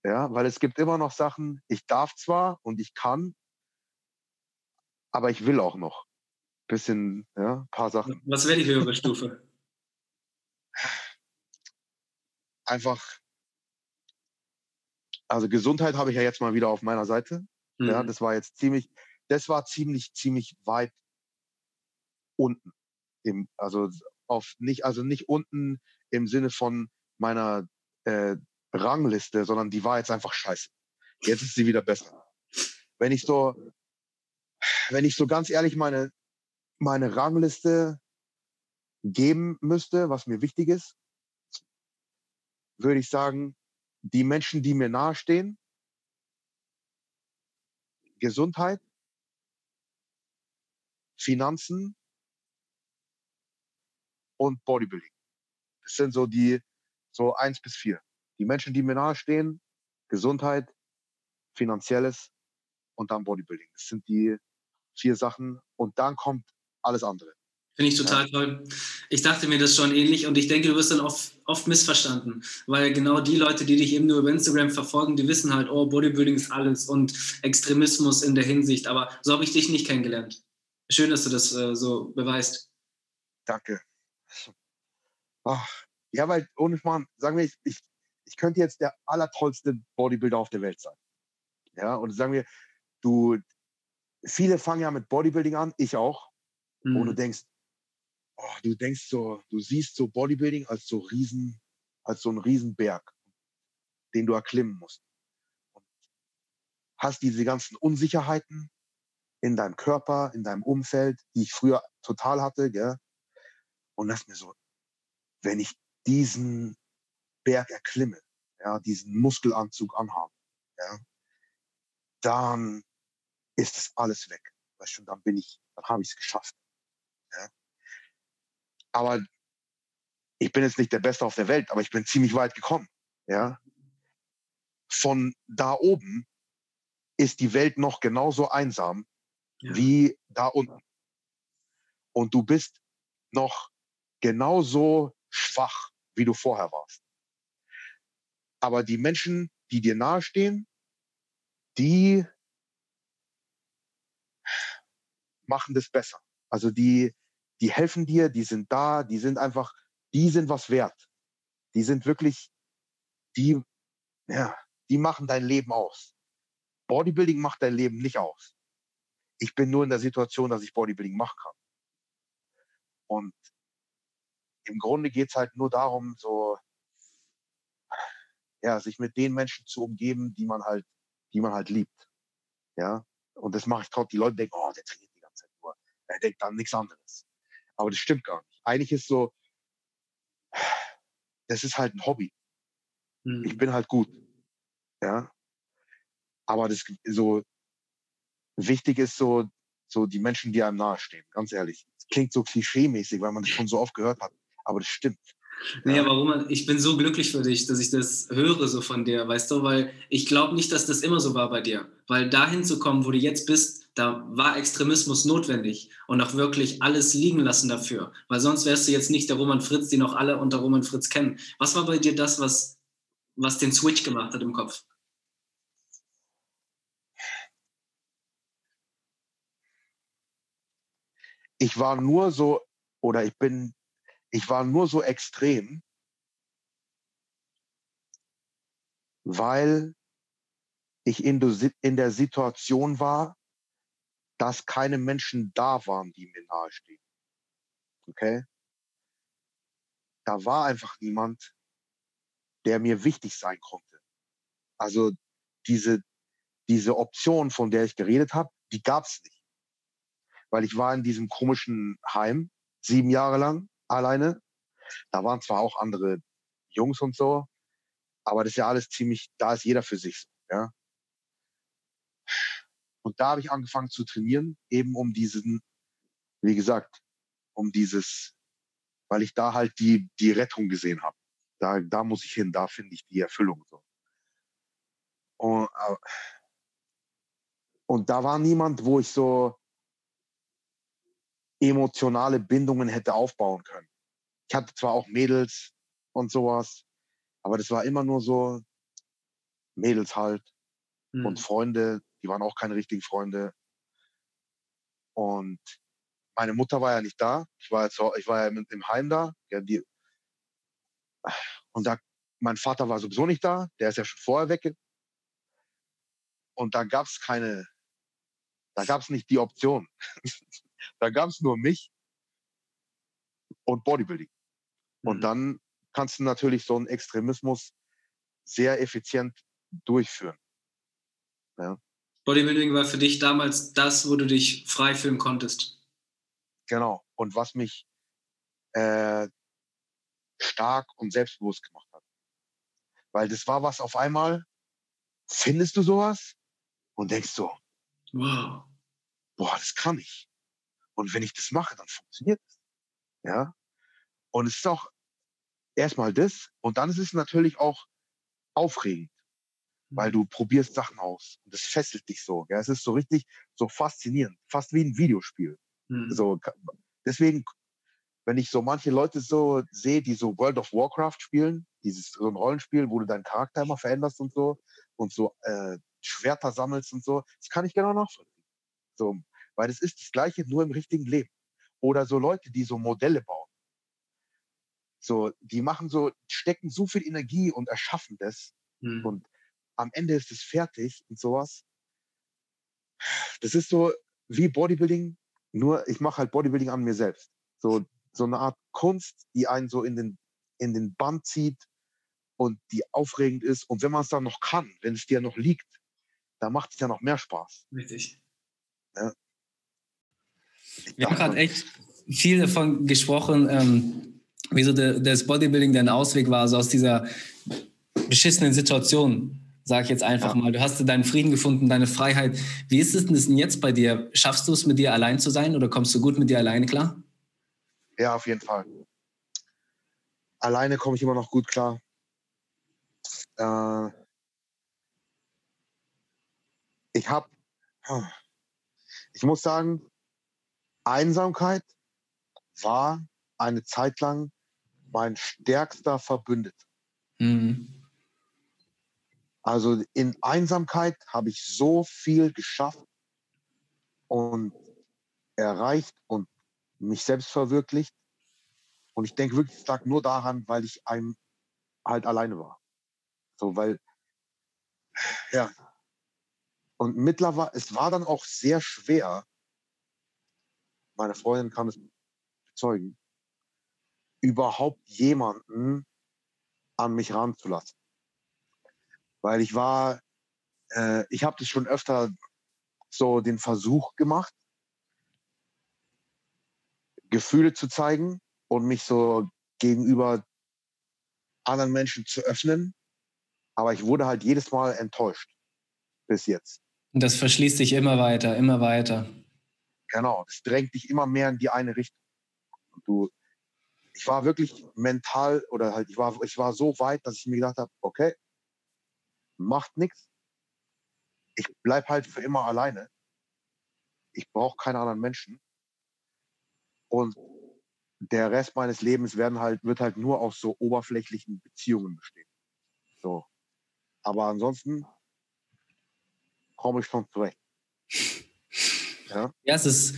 Ja, weil es gibt immer noch Sachen, ich darf zwar und ich kann, aber ich will auch noch ein bisschen, ja, ein paar Sachen. Was wäre die höhere Stufe? Einfach, also Gesundheit habe ich ja jetzt mal wieder auf meiner Seite. Mhm. Ja, das war jetzt ziemlich, das war ziemlich, ziemlich weit unten. Im, also auf nicht, also nicht unten im Sinne von meiner äh, Rangliste, sondern die war jetzt einfach scheiße. Jetzt ist sie wieder besser. Wenn ich so, wenn ich so ganz ehrlich meine, meine Rangliste geben müsste, was mir wichtig ist, würde ich sagen, die Menschen, die mir nahestehen, Gesundheit, Finanzen und Bodybuilding. Das sind so die, so eins bis vier. Die Menschen, die mir nahestehen, Gesundheit, Finanzielles und dann Bodybuilding. Das sind die vier Sachen und dann kommt alles andere. Finde ich total toll. Ich dachte mir das schon ähnlich und ich denke, du wirst dann oft, oft missverstanden, weil genau die Leute, die dich eben nur über Instagram verfolgen, die wissen halt, oh, Bodybuilding ist alles und Extremismus in der Hinsicht, aber so habe ich dich nicht kennengelernt. Schön, dass du das äh, so beweist. Danke. Ach, ja, weil ohne Schmarrn, sagen wir, ich, ich, ich könnte jetzt der allertollste Bodybuilder auf der Welt sein. Ja, und sagen wir, du, viele fangen ja mit Bodybuilding an, ich auch. Mhm. Und du denkst, oh, du denkst so, du siehst so Bodybuilding als so riesen, als so einen Riesenberg, den du erklimmen musst. Und hast diese ganzen Unsicherheiten in deinem Körper, in deinem Umfeld, die ich früher total hatte, gell? Und das mir so, wenn ich diesen Berg erklimme, ja, diesen Muskelanzug anhabe, ja, dann ist das alles weg. Weißt du, dann bin ich, dann habe ich es geschafft. Ja. Aber ich bin jetzt nicht der Beste auf der Welt, aber ich bin ziemlich weit gekommen. Ja. Von da oben ist die Welt noch genauso einsam, ja, wie da unten. Und du bist noch genauso schwach, wie du vorher warst. Aber die Menschen, die dir nahestehen, die machen das besser. Also die, die helfen dir, die sind da, die sind einfach, die sind was wert. Die sind wirklich, die, ja, die machen dein Leben aus. Bodybuilding macht dein Leben nicht aus. Ich bin nur in der Situation, dass ich Bodybuilding machen kann. Und im Grunde geht es halt nur darum, so, ja, sich mit den Menschen zu umgeben, die man halt, die man halt liebt. Ja, und das mache ich trotzdem. Die Leute denken, oh, der trainiert die ganze Zeit nur. Er denkt an nichts anderes. Aber das stimmt gar nicht. Eigentlich ist so, das ist halt ein Hobby. Mhm. Ich bin halt gut. Ja, aber das so wichtig ist so, so die Menschen, die einem nahestehen. Ganz ehrlich. Das klingt so klischee-mäßig, weil man das schon so oft gehört hat. Aber das stimmt. Nee, aber Roman, ich bin so glücklich für dich, dass ich das höre so von dir, weißt du, weil ich glaube nicht, dass das immer so war bei dir, weil dahin zu kommen, wo du jetzt bist, da war Extremismus notwendig und auch wirklich alles liegen lassen dafür, weil sonst wärst du jetzt nicht der Roman Fritz, den auch alle unter Roman Fritz kennen. Was war bei dir das, was, was den Switch gemacht hat im Kopf? Ich war nur so, oder ich bin Ich war nur so extrem, weil ich in der Situation war, dass keine Menschen da waren, die mir nahestehen. Okay? Da war einfach niemand, der mir wichtig sein konnte. Also diese, diese Option, von der ich geredet habe, die gab es nicht. Weil ich war in diesem komischen Heim sieben Jahre lang. Alleine. Da waren zwar auch andere Jungs und so, aber das ist ja alles ziemlich, da ist jeder für sich. Ja? Und da habe ich angefangen zu trainieren, eben um diesen, wie gesagt, um dieses, weil ich da halt die, die Rettung gesehen habe. Da, da muss ich hin, da finde ich die Erfüllung. So. Und, und da war niemand, wo ich so emotionale Bindungen hätte aufbauen können. Ich hatte zwar auch Mädels und sowas, aber das war immer nur so Mädels halt, mhm, und Freunde, die waren auch keine richtigen Freunde. Und meine Mutter war ja nicht da. Ich war, jetzt, ich war ja im Heim da. Ja, die, und da, mein Vater war sowieso nicht da. Der ist ja schon vorher weg. Und da gab es keine, da gab es nicht die Option. Da gab es nur mich und Bodybuilding. Und mhm, dann kannst du natürlich so einen Extremismus sehr effizient durchführen. Ja. Bodybuilding war für dich damals das, wo du dich frei fühlen konntest. Genau. Und was mich äh, stark und selbstbewusst gemacht hat. Weil das war was, auf einmal findest du sowas und denkst so, wow, boah, das kann ich. Und wenn ich das mache, dann funktioniert es. Ja? Und es ist auch erstmal das. Und dann ist es natürlich auch aufregend, weil du probierst Sachen aus. Und das fesselt dich so. Ja? Es ist so richtig so faszinierend. Fast wie ein Videospiel. Mhm. So, deswegen, wenn ich so manche Leute so sehe, die so World of Warcraft spielen, dieses so ein Rollenspiel, wo du deinen Charakter immer veränderst und so, und so äh, Schwerter sammelst und so, das kann ich genau nachvollziehen. So, weil es ist das Gleiche, nur im richtigen Leben. Oder so Leute, die so Modelle bauen. So, die machen so, stecken so viel Energie und erschaffen das. Hm. Und am Ende ist es fertig und sowas. Das ist so wie Bodybuilding, nur ich mache halt Bodybuilding an mir selbst. So, so eine Art Kunst, die einen so in den, in den Bann zieht und die aufregend ist. Und wenn man es dann noch kann, wenn es dir noch liegt, dann macht es ja noch mehr Spaß. Richtig. Ja. Wir haben gerade echt viel davon gesprochen, ähm, wieso de, das Bodybuilding dein Ausweg war, so aus dieser beschissenen Situation, sag ich jetzt einfach ja. mal. Du hast deinen Frieden gefunden, deine Freiheit. Wie ist es denn jetzt bei dir? Schaffst du es, mit dir allein zu sein, oder kommst du gut mit dir alleine klar? Ja, auf jeden Fall. Alleine komme ich immer noch gut klar. Äh, ich habe, ich muss sagen, Einsamkeit war eine Zeit lang mein stärkster Verbündeter. Mhm. Also in Einsamkeit habe ich so viel geschafft und erreicht und mich selbst verwirklicht. Und ich denke wirklich stark nur daran, weil ich einem halt alleine war. So, weil, ja. Und mittlerweile, es war dann auch sehr schwer, meine Freundin kann es bezeugen, überhaupt jemanden an mich ranzulassen. Weil ich war, äh, ich habe das schon öfter so den Versuch gemacht, Gefühle zu zeigen und mich so gegenüber anderen Menschen zu öffnen. Aber ich wurde halt jedes Mal enttäuscht. Bis jetzt. Und das verschließt sich immer weiter, immer weiter. Genau, es drängt dich immer mehr in die eine Richtung. Und du, ich war wirklich mental oder halt, ich war, ich war so weit, dass ich mir gedacht habe, okay, macht nichts. Ich bleib halt für immer alleine. Ich brauche keine anderen Menschen. Und der Rest meines Lebens werden halt, wird halt nur aus so oberflächlichen Beziehungen bestehen. So. Aber ansonsten komme ich schon zurecht. Ja? Ja, es ist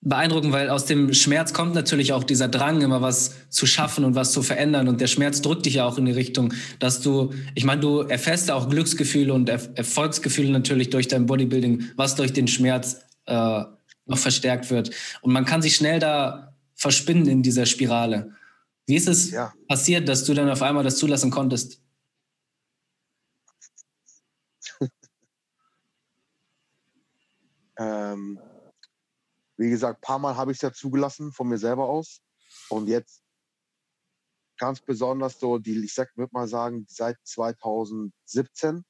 beeindruckend, weil aus dem Schmerz kommt natürlich auch dieser Drang, immer was zu schaffen und was zu verändern. Und der Schmerz drückt dich ja auch in die Richtung, dass du, ich meine, du erfährst ja auch Glücksgefühle und er- Erfolgsgefühle natürlich durch dein Bodybuilding, was durch den Schmerz äh, noch verstärkt wird. Und man kann sich schnell da verspinnen in dieser Spirale. Wie ist es ja. passiert, dass du dann auf einmal das zulassen konntest? Ähm, wie gesagt, ein paar Mal habe ich es ja zugelassen von mir selber aus. Und jetzt ganz besonders so, die, ich würde mal sagen, seit zweitausendsiebzehn.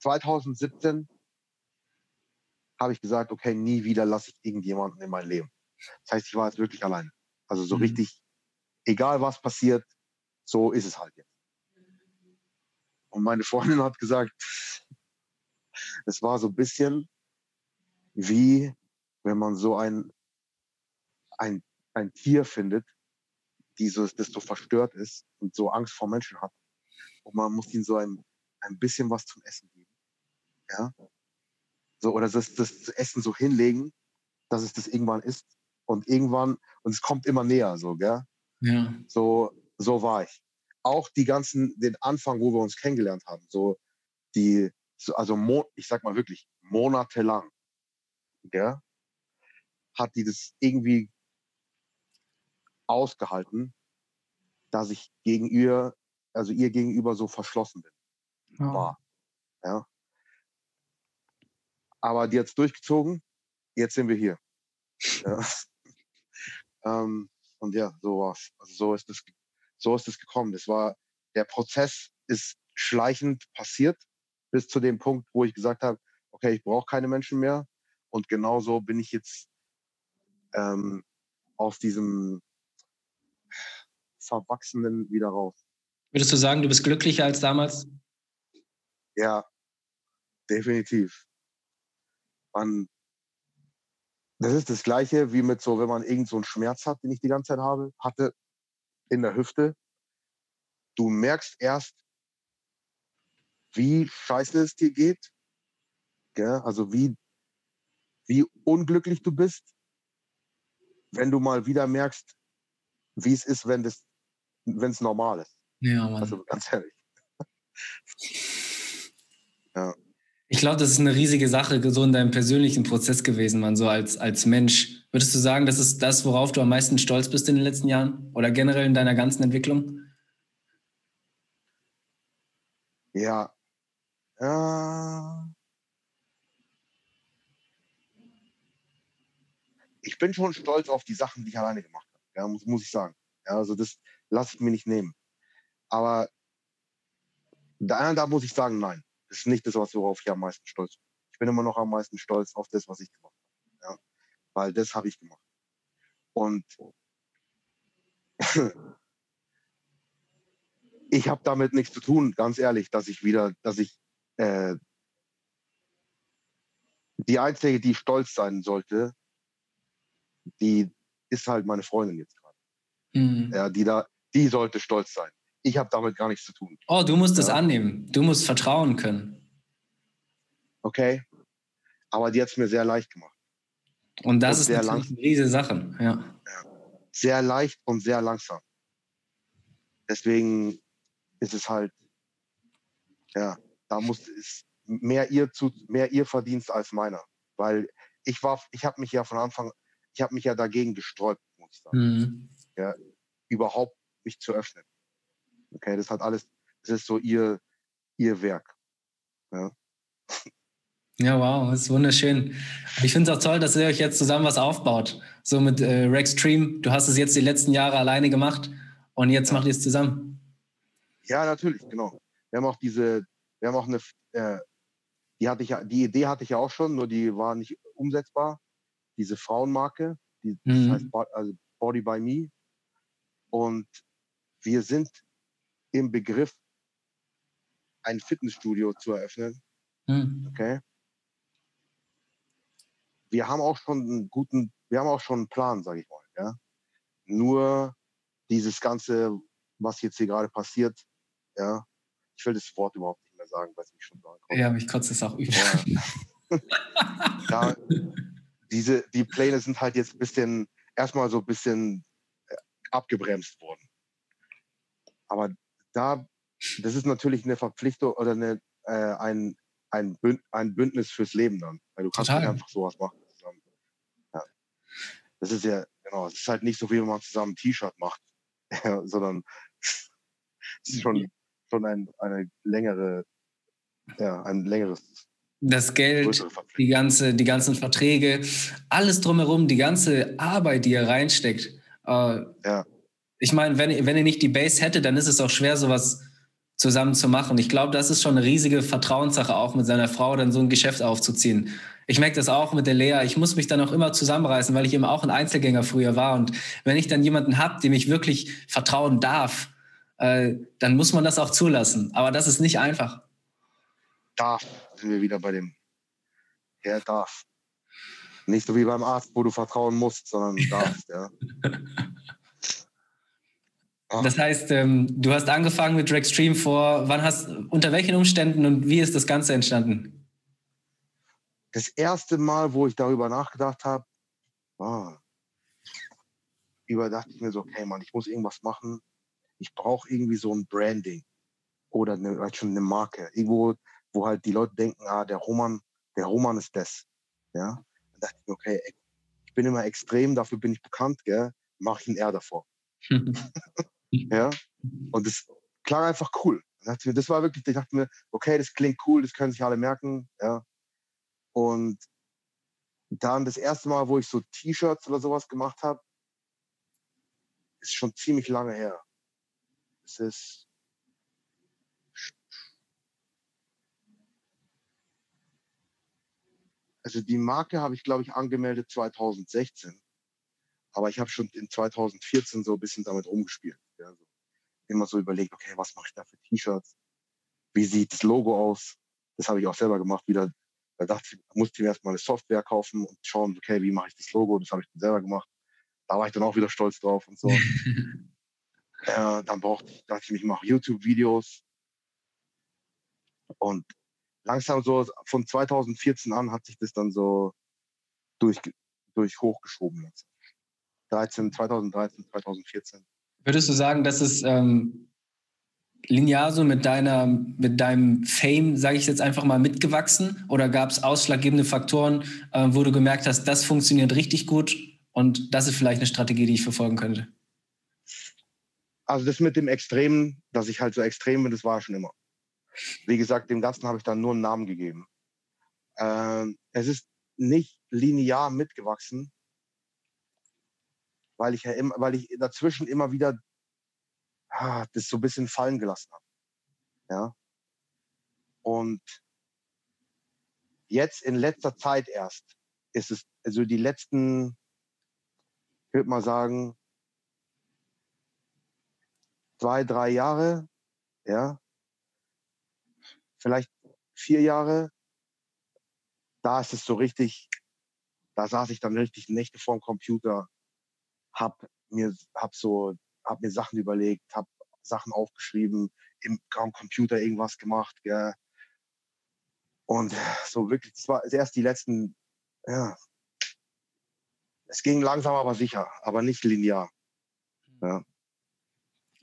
zweitausendsiebzehn habe ich gesagt, okay, nie wieder lasse ich irgendjemanden in mein Leben. Das heißt, ich war jetzt wirklich alleine. Also so mhm. richtig, egal was passiert, so ist es halt jetzt. Und meine Freundin hat gesagt, es war so ein bisschen wie wenn man so ein, ein, ein Tier findet, die so, das so verstört ist und so Angst vor Menschen hat. Und man muss ihnen so ein, ein bisschen was zum Essen geben. Ja? So, oder das, das Essen so hinlegen, dass es das irgendwann isst. Und irgendwann, und es kommt immer näher. So, gell? Ja. So, so war ich. Auch die ganzen, den Anfang, wo wir uns kennengelernt haben. So die, so, also Mo- ich sag mal wirklich, monatelang. Ja, hat die das irgendwie ausgehalten, dass ich gegen ihr, also ihr gegenüber so verschlossen bin. Oh. War. Ja. Aber die hat es durchgezogen, jetzt sind wir hier. Ja. ähm, und ja, so war's. Also so ist es, so ist es gekommen. Das war, der Prozess ist schleichend passiert, bis zu dem Punkt, wo ich gesagt habe, okay, ich brauche keine Menschen mehr. Und genauso bin ich jetzt ähm, aus diesem Verwachsenen wieder raus. Würdest du sagen, du bist glücklicher als damals? Ja, definitiv. Man, das ist das Gleiche wie mit so, wenn man irgend so einen Schmerz hat, den ich die ganze Zeit habe, hatte in der Hüfte. Du merkst erst, wie scheiße es dir geht. Gell? Also wie wie unglücklich du bist, wenn du mal wieder merkst, wie es ist, wenn das, wenn es normal ist. Ja, Mann. Also ganz ehrlich. Ja. Ich glaube, das ist eine riesige Sache so in deinem persönlichen Prozess gewesen, Mann, so als, als Mensch. Würdest du sagen, das ist das, worauf du am meisten stolz bist in den letzten Jahren oder generell in deiner ganzen Entwicklung? Ja. Ja. Ich bin schon stolz auf die Sachen, die ich alleine gemacht habe. Ja, muss, muss ich sagen. Ja, also das lasse ich mir nicht nehmen. Aber da, da muss ich sagen, nein. Das ist nicht das, worauf ich am meisten stolz bin. Ich bin immer noch am meisten stolz auf das, was ich gemacht habe. Ja, weil das habe ich gemacht. Und ich habe damit nichts zu tun, ganz ehrlich, dass ich wieder, dass ich äh, die Einzige, die stolz sein sollte, die ist halt meine Freundin jetzt gerade. Mhm. Ja, die da, die sollte stolz sein. Ich habe damit gar nichts zu tun. Oh, du musst es ja annehmen. Du musst vertrauen können. Okay. Aber die hat es mir sehr leicht gemacht. Und das und ist sehr natürlich langsam. Eine riesige Sache. Ja. Ja. Sehr leicht und sehr langsam. Deswegen ist es halt, ja, da muss es mehr ihr, zu, mehr ihr Verdienst als meiner. Weil ich war, ich habe mich ja von Anfang, ich habe mich ja dagegen gesträubt, muss ich sagen. Mhm. Ja, überhaupt mich zu öffnen. Okay, das hat alles, das ist so ihr, ihr Werk. Ja. Ja, wow, das ist wunderschön. Ich finde es auch toll, dass ihr euch jetzt zusammen was aufbaut. So mit äh, Rextreme, du hast es jetzt die letzten Jahre alleine gemacht und jetzt ja. macht ihr es zusammen. Ja, natürlich, genau. Wir haben auch diese, wir haben auch eine, äh, die hatte ich ja, die Idee hatte ich ja auch schon, nur die war nicht umsetzbar. Diese Frauenmarke, die mhm. das heißt also Body by Me. Und wir sind im Begriff, ein Fitnessstudio zu eröffnen. Mhm. Okay. Wir haben auch schon einen guten, wir haben auch schon einen Plan, sage ich mal. Ja? Nur dieses Ganze, was jetzt hier gerade passiert, ja, ich will das Wort überhaupt nicht mehr sagen, weil es mich schon ankommt. Ja, mich kotzt es auch über. Ja. Ja, diese, die Pläne sind halt jetzt ein bisschen, erstmal so ein bisschen abgebremst worden. Aber da, das ist natürlich eine Verpflichtung oder eine, äh, ein, ein, Bünd, ein Bündnis fürs Leben dann. Weil du kannst nicht einfach sowas machen. Ja. Das ist ja, genau, es ist halt nicht so, wie wenn man zusammen ein T-Shirt macht, sondern es ist schon, schon ein, eine längere, ja, ein längeres. Das Geld, die, ganze, die ganzen Verträge, alles drumherum, die ganze Arbeit, die ihr reinsteckt. Äh, ja. Ich meine, wenn, wenn ihr nicht die Base hättet, dann ist es auch schwer, sowas zusammen zu machen. Ich glaube, das ist schon eine riesige Vertrauenssache, auch mit seiner Frau dann so ein Geschäft aufzuziehen. Ich merke das auch mit der Lea. Ich muss mich dann auch immer zusammenreißen, weil ich eben auch ein Einzelgänger früher war. Und wenn ich dann jemanden habe, dem ich wirklich vertrauen darf, äh, dann muss man das auch zulassen. Aber das ist nicht einfach. Darf, sind wir wieder bei dem. Ja, darf. Nicht so wie beim Arzt, wo du vertrauen musst, sondern darfst, ja. Das heißt, ähm, du hast angefangen mit Rextreme vor, wann hast, unter welchen Umständen und wie ist das Ganze entstanden? Das erste Mal, wo ich darüber nachgedacht habe, oh, überdachte ich mir so, okay, Mann, ich muss irgendwas machen. Ich brauche irgendwie so ein Branding oder eine, halt schon eine Marke. Irgendwo, wo halt die Leute denken, ah, der Roman, der Roman ist das. Ja? Dann dachte ich mir, okay, ich bin immer extrem, dafür bin ich bekannt, gell? Mache ich ein R davor. Ja, und das klang einfach cool. Das war wirklich, ich dachte mir, okay, das klingt cool, das können sich alle merken. Ja. Und dann das erste Mal, wo ich so T-Shirts oder sowas gemacht habe, ist schon ziemlich lange her. Es ist also die Marke habe ich, glaube ich, angemeldet zweitausendsechzehn. Aber ich habe schon in zweitausendvierzehn so ein bisschen damit rumgespielt. Ja, so. Immer so überlegt, okay, was mache ich da für T-Shirts? Wie sieht das Logo aus? Das habe ich auch selber gemacht. Wieder, da dachte ich, musste ich mir erstmal eine Software kaufen und schauen, okay, wie mache ich das Logo? Das habe ich dann selber gemacht. Da war ich dann auch wieder stolz drauf und so. äh, dann brauchte ich, dachte ich, ich mache YouTube-Videos. Und langsam so von zweitausendvierzehn an hat sich das dann so durch, durch hochgeschoben jetzt. zweitausenddreizehn, zweitausendvierzehn Würdest du sagen, dass es ähm, linear so mit, deiner, mit deinem Fame, sage ich jetzt einfach mal, mitgewachsen? Oder gab es ausschlaggebende Faktoren, äh, wo du gemerkt hast, das funktioniert richtig gut und das ist vielleicht eine Strategie, die ich verfolgen könnte? Also das mit dem Extremen, dass ich halt so extrem bin, das war schon immer. Wie gesagt, dem Ganzen habe ich dann nur einen Namen gegeben. Ähm, es ist nicht linear mitgewachsen, weil ich ja immer, weil ich dazwischen immer wieder ah, das so ein bisschen fallen gelassen habe. Ja? Und jetzt in letzter Zeit erst ist es, also die letzten, ich würde mal sagen, zwei, drei Jahre, ja, vielleicht vier Jahre, da ist es so richtig, da saß ich dann richtig Nächte vorm Computer. Hab mir, hab so, hab mir Sachen überlegt, hab Sachen aufgeschrieben, im, am Computer irgendwas gemacht, gell. Und so wirklich, das war erst die letzten, ja. Es ging langsam, aber sicher, aber nicht linear. Ja.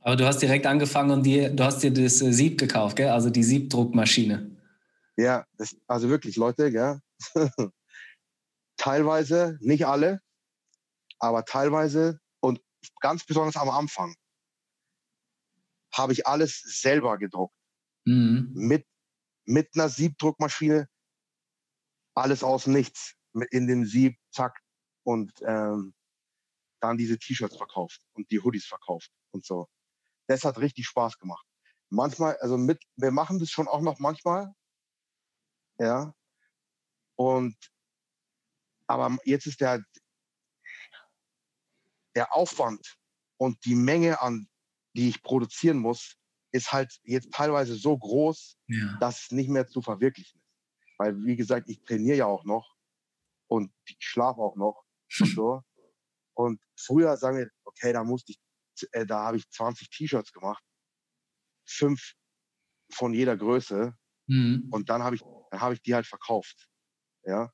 Aber du hast direkt angefangen und die, du hast dir das Sieb gekauft, gell? Also die Siebdruckmaschine. Ja, das, also wirklich, Leute, gell. Teilweise, nicht alle. Aber teilweise und ganz besonders am Anfang habe ich alles selber gedruckt. Mhm. Mit, mit einer Siebdruckmaschine, alles aus nichts. In dem Sieb, zack. Und ähm, dann diese T-Shirts verkauft und die Hoodies verkauft und so. Das hat richtig Spaß gemacht. Manchmal, also mit, wir machen das schon auch noch manchmal. Ja. Und, aber jetzt ist der, der Aufwand und die Menge an, die ich produzieren muss, ist halt jetzt teilweise so groß, ja, dass es nicht mehr zu verwirklichen ist. Weil, wie gesagt, ich trainiere ja auch noch und ich schlafe auch noch und so. Und früher sagen wir, okay, da musste ich, äh, da habe ich zwanzig T-Shirts gemacht, fünf von jeder Größe, mhm, und dann habe ich, dann habe ich die halt verkauft. Ja?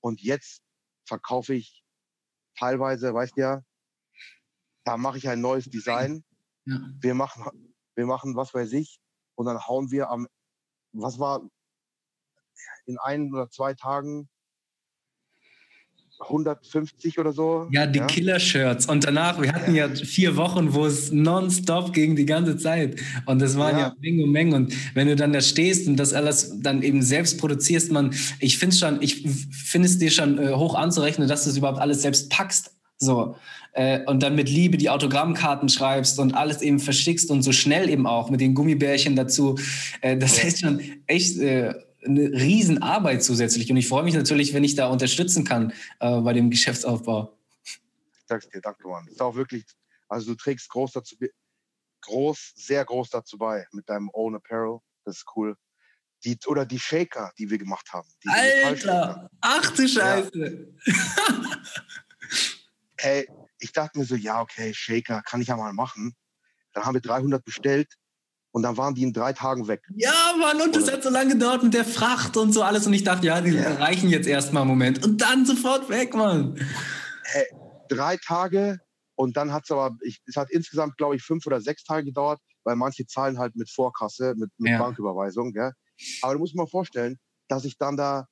Und jetzt verkaufe ich teilweise, weißt du ja, da mache ich ein neues Design. Ja. Wir machen, wir machen was weiß ich. Und dann hauen wir am, was war, in ein oder zwei Tagen hundertfünfzig oder so. Ja, die ja. Killer-Shirts. Und danach, wir hatten ja vier Wochen, wo es nonstop ging die ganze Zeit. Und das waren ja, ja Mengen und Mengen. Und wenn du dann da stehst und das alles dann eben selbst produzierst, man, ich finde es schon, ich finde es dir schon äh, hoch anzurechnen, dass du es überhaupt alles selbst packst. So, äh, und dann mit Liebe die Autogrammkarten schreibst und alles eben verschickst und so schnell eben auch mit den Gummibärchen dazu. Äh, das ist schon echt äh, eine Riesenarbeit zusätzlich. Und ich freue mich natürlich, wenn ich da unterstützen kann äh, bei dem Geschäftsaufbau. Ich sag's dir, danke, Mann. Ist auch wirklich, also du trägst groß dazu, groß, sehr groß dazu bei mit deinem Own Apparel. Das ist cool. Die, oder die Shaker, die wir gemacht haben. Die Alter, ach du Scheiße. Ja. Hey, ich dachte mir so, ja, okay, Shaker, kann ich ja mal machen. Dann haben wir dreihundert bestellt und dann waren die in drei Tagen weg. Ja, Mann, und es hat so lange gedauert mit der Fracht und so alles. Und ich dachte, ja, die ja. reichen jetzt erstmal einen Moment. Und dann sofort weg, Mann. Hey, drei Tage und dann hat es aber, ich, es hat insgesamt, glaube ich, fünf oder sechs Tage gedauert, weil manche zahlen halt mit Vorkasse, mit, mit ja. Banküberweisung. Gell? Aber du musst dir mal vorstellen, dass ich dann da,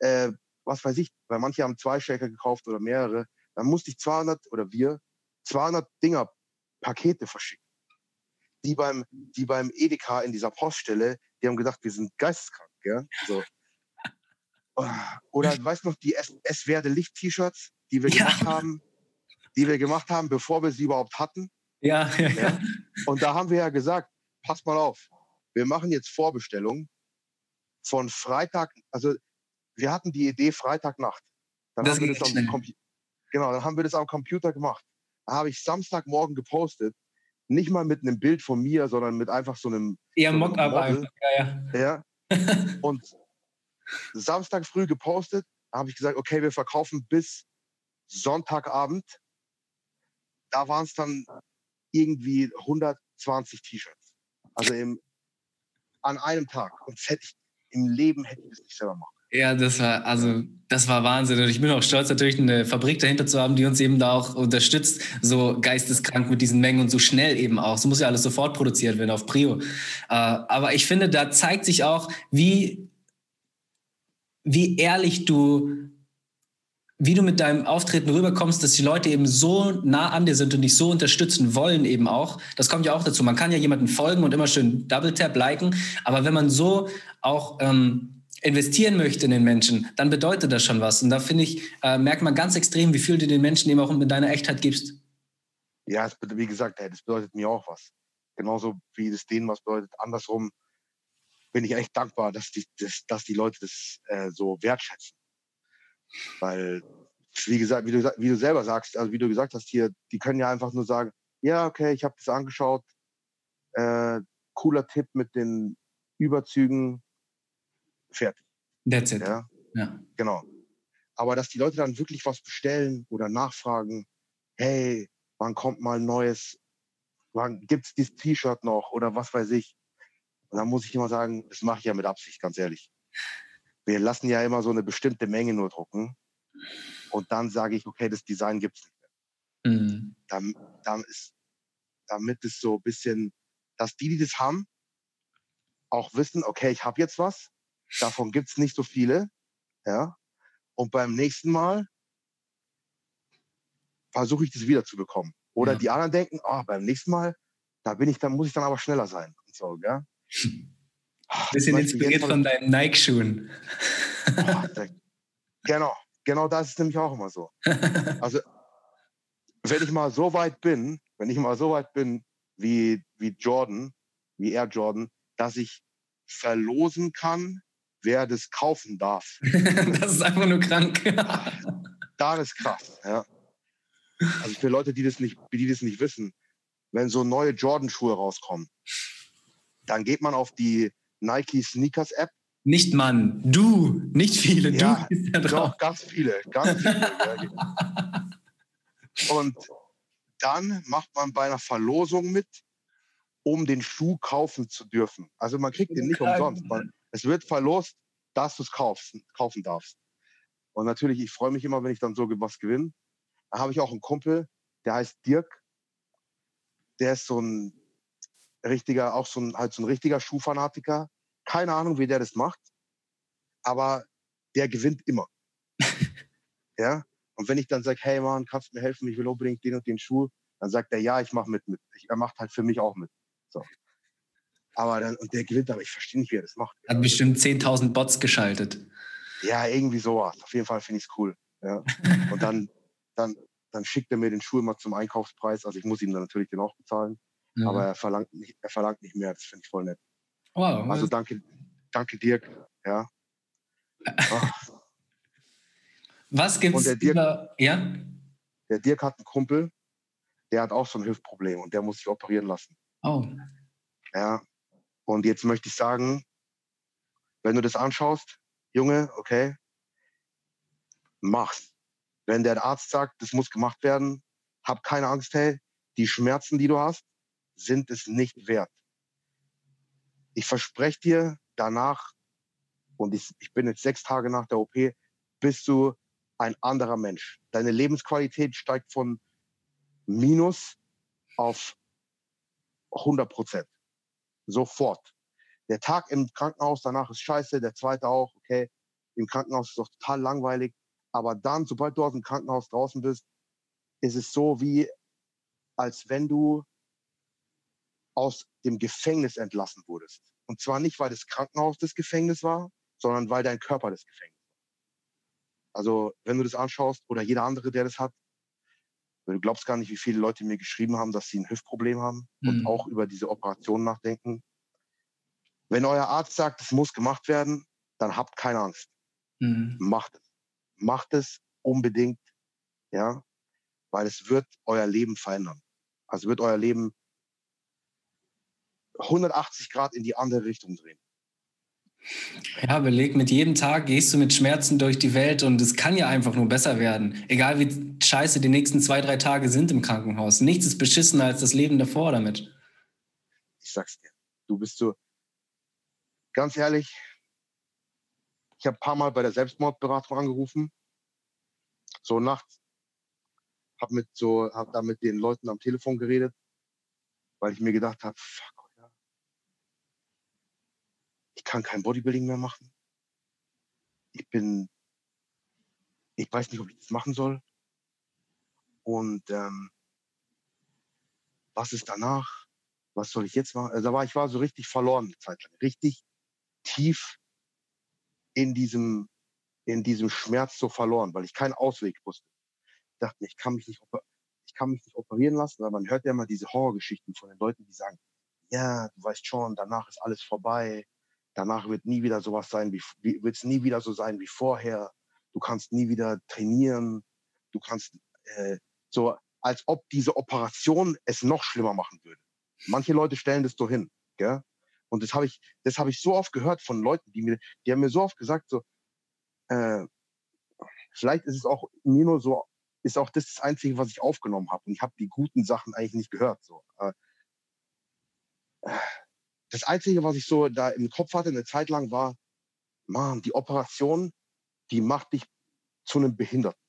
äh, was weiß ich, weil manche haben zwei Shaker gekauft oder mehrere. Dann musste ich zweihundert, oder wir, zweihundert Dinger, Pakete verschicken. Die beim, die beim Edeka in dieser Poststelle, die haben gedacht, wir sind geisteskrank, gell? So. Oder, weißt du noch, die Es-Werde-Licht-T-Shirts, die wir ja. gemacht haben, die wir gemacht haben, bevor wir sie überhaupt hatten. Ja, ja, ja. Und da haben wir ja gesagt, pass mal auf, wir machen jetzt Vorbestellungen von Freitag, also wir hatten die Idee Freitagnacht. Dann das haben wir das am Computer. Genau, dann haben wir das am Computer gemacht. Da habe ich Samstagmorgen gepostet. Nicht mal mit einem Bild von mir, sondern mit einfach so einem... Eher so Mock-up einfach, ja, ja. ja. Und Samstag früh gepostet, da habe ich gesagt, okay, wir verkaufen bis Sonntagabend. Da waren es dann irgendwie hundertzwanzig T-Shirts. Also im, an einem Tag. Und das hätte ich, im Leben hätte ich das nicht selber machen können. Ja, das war, also, das war Wahnsinn. Und ich bin auch stolz, natürlich eine Fabrik dahinter zu haben, die uns eben da auch unterstützt, so geisteskrank mit diesen Mengen und so schnell eben auch. Es muss ja alles sofort produziert werden auf Prio. Aber ich finde, da zeigt sich auch, wie, wie ehrlich du, wie du mit deinem Auftreten rüberkommst, dass die Leute eben so nah an dir sind und dich so unterstützen wollen eben auch. Das kommt ja auch dazu. Man kann ja jemandem folgen und immer schön Double-Tap liken. Aber wenn man so auch ähm, investieren möchte in den Menschen, dann bedeutet das schon was. Und da finde ich, äh, merkt man ganz extrem, wie viel du den Menschen eben auch mit deiner Echtheit gibst. Ja, es, wie gesagt, das bedeutet mir auch was. Genauso wie es denen was bedeutet. Andersrum bin ich echt dankbar, dass die, dass, dass die Leute das äh, so wertschätzen. Weil, wie gesagt, wie du, wie du selber sagst, also wie du gesagt hast hier, die können ja einfach nur sagen, ja, okay, ich habe das angeschaut. Äh, cooler Tipp mit den Überzügen. Fertig. That's it. Ja? Ja. Genau. Aber dass die Leute dann wirklich was bestellen oder nachfragen, hey, wann kommt mal ein neues, wann gibt es dieses T-Shirt noch oder was weiß ich. Und dann muss ich immer sagen, das mache ich ja mit Absicht, ganz ehrlich. Wir lassen ja immer so eine bestimmte Menge nur drucken und dann sage ich, okay, das Design gibt es nicht mehr. Mhm. Dann, dann ist, damit es so ein bisschen, dass die, die das haben, auch wissen, okay, ich habe jetzt was. Davon gibt es nicht so viele. Ja? Und beim nächsten Mal versuche ich das wiederzubekommen. Oder ja. Die anderen denken, oh, beim nächsten Mal, da bin ich, dann muss ich dann aber schneller sein. Und so, ja? Ach, bisschen das inspiriert von deinen Nike-Schuhen. Oh, genau, genau das ist nämlich auch immer so. Also, wenn ich mal so weit bin, wenn ich mal so weit bin, wie, wie Jordan, wie Air Jordan, dass ich verlosen kann, wer das kaufen darf. Das ist einfach nur krank. Da ist krass. Ja. Also für Leute, die das nicht, die das nicht wissen, wenn so neue Jordan-Schuhe rauskommen, dann geht man auf die Nike Sneakers App. Nicht Mann, du, nicht viele. Du ja, bist da drauf. Doch, ganz viele, ganz viele. Und dann macht man bei einer Verlosung mit, um den Schuh kaufen zu dürfen. Also man kriegt den nicht umsonst. Man, es wird verlost, dass du es kaufen darfst. Und natürlich, ich freue mich immer, wenn ich dann so was gewinne. Da habe ich auch einen Kumpel, der heißt Dirk. Der ist so ein richtiger, auch so ein, halt so ein richtiger Schuhfanatiker. Keine Ahnung, wie der das macht. Aber der gewinnt immer. Ja? Und wenn ich dann sage, hey Mann, kannst du mir helfen? Ich will unbedingt den und den Schuh. Dann sagt er, ja, ich mache mit. mit. Er macht halt für mich auch mit. So. Aber dann, und der gewinnt, aber ich verstehe nicht, wie er das macht. Hat bestimmt zehntausend Bots geschaltet. Ja, irgendwie sowas. Auf jeden Fall finde ich es cool. Ja. Und dann, dann, dann schickt er mir den Schuh immer zum Einkaufspreis. Also ich muss ihm dann natürlich den auch bezahlen. Ja. Aber er verlangt nicht, er verlangt nicht mehr. Das finde ich voll nett. Wow. Also danke, danke Dirk. Ja. Was gibt's? Und der Dirk, über, ja? Der Dirk hat einen Kumpel, der hat auch so ein Hüftproblem und der muss sich operieren lassen. Oh. Ja, und jetzt möchte ich sagen, wenn du das anschaust, Junge, okay, mach's. Wenn der Arzt sagt, das muss gemacht werden, hab keine Angst, hey, die Schmerzen, die du hast, sind es nicht wert. Ich verspreche dir, danach, und ich, ich bin jetzt sechs Tage nach der O P, bist du ein anderer Mensch. Deine Lebensqualität steigt von Minus auf hundert Prozent. Sofort. Der Tag im Krankenhaus danach ist scheiße, der zweite auch, okay. Im Krankenhaus ist es auch total langweilig. Aber dann, sobald du aus dem Krankenhaus draußen bist, ist es so wie, als wenn du aus dem Gefängnis entlassen wurdest. Und zwar nicht, weil das Krankenhaus das Gefängnis war, sondern weil dein Körper das Gefängnis war. Also, wenn du das anschaust, oder jeder andere, der das hat, du glaubst gar nicht, wie viele Leute mir geschrieben haben, dass sie ein Hüftproblem haben und mhm. auch über diese Operation nachdenken. Wenn euer Arzt sagt, es muss gemacht werden, dann habt keine Angst. Mhm. Macht es. Macht es unbedingt, ja, weil es wird euer Leben verändern. Also wird euer Leben hundertachtzig Grad in die andere Richtung drehen. Ja, beleg, mit jedem Tag gehst du mit Schmerzen durch die Welt und es kann ja einfach nur besser werden. Egal wie scheiße die nächsten zwei, drei Tage sind im Krankenhaus. Nichts ist beschissener als das Leben davor damit. Ich sag's dir, du bist so, ganz ehrlich, Ich habe ein paar Mal bei der Selbstmordberatung angerufen, so nachts, habe mit so, hab da mit den Leuten am Telefon geredet, weil ich mir gedacht habe, fuck, ja, ich kann kein Bodybuilding mehr machen. Ich bin, ich weiß nicht, ob ich das machen soll. Und ähm, was ist danach? Was soll ich jetzt machen? Also da war ich war so richtig verloren eine Zeit lang, richtig tief in diesem, in diesem Schmerz so verloren, weil ich keinen Ausweg wusste. Ich dachte, ich kann mich nicht, ich kann mich nicht operieren lassen, weil man hört ja immer diese Horrorgeschichten von den Leuten, die sagen, ja, du weißt schon, danach ist alles vorbei, danach wird nie wieder sowas sein, wie wird es nie wieder so sein wie vorher. Du kannst nie wieder trainieren, du kannst äh, so, als ob diese Operation es noch schlimmer machen würde. Manche Leute stellen das so hin, gell? Und das habe ich, das habe ich so oft gehört von Leuten, die mir, die haben mir so oft gesagt, so, äh, vielleicht ist es auch mir nur so, ist auch das das Einzige, was ich aufgenommen habe. Und ich habe die guten Sachen eigentlich nicht gehört. So. Äh, das Einzige, was ich so da im Kopf hatte eine Zeit lang, war, Mann, die Operation, die macht dich zu einem Behinderten.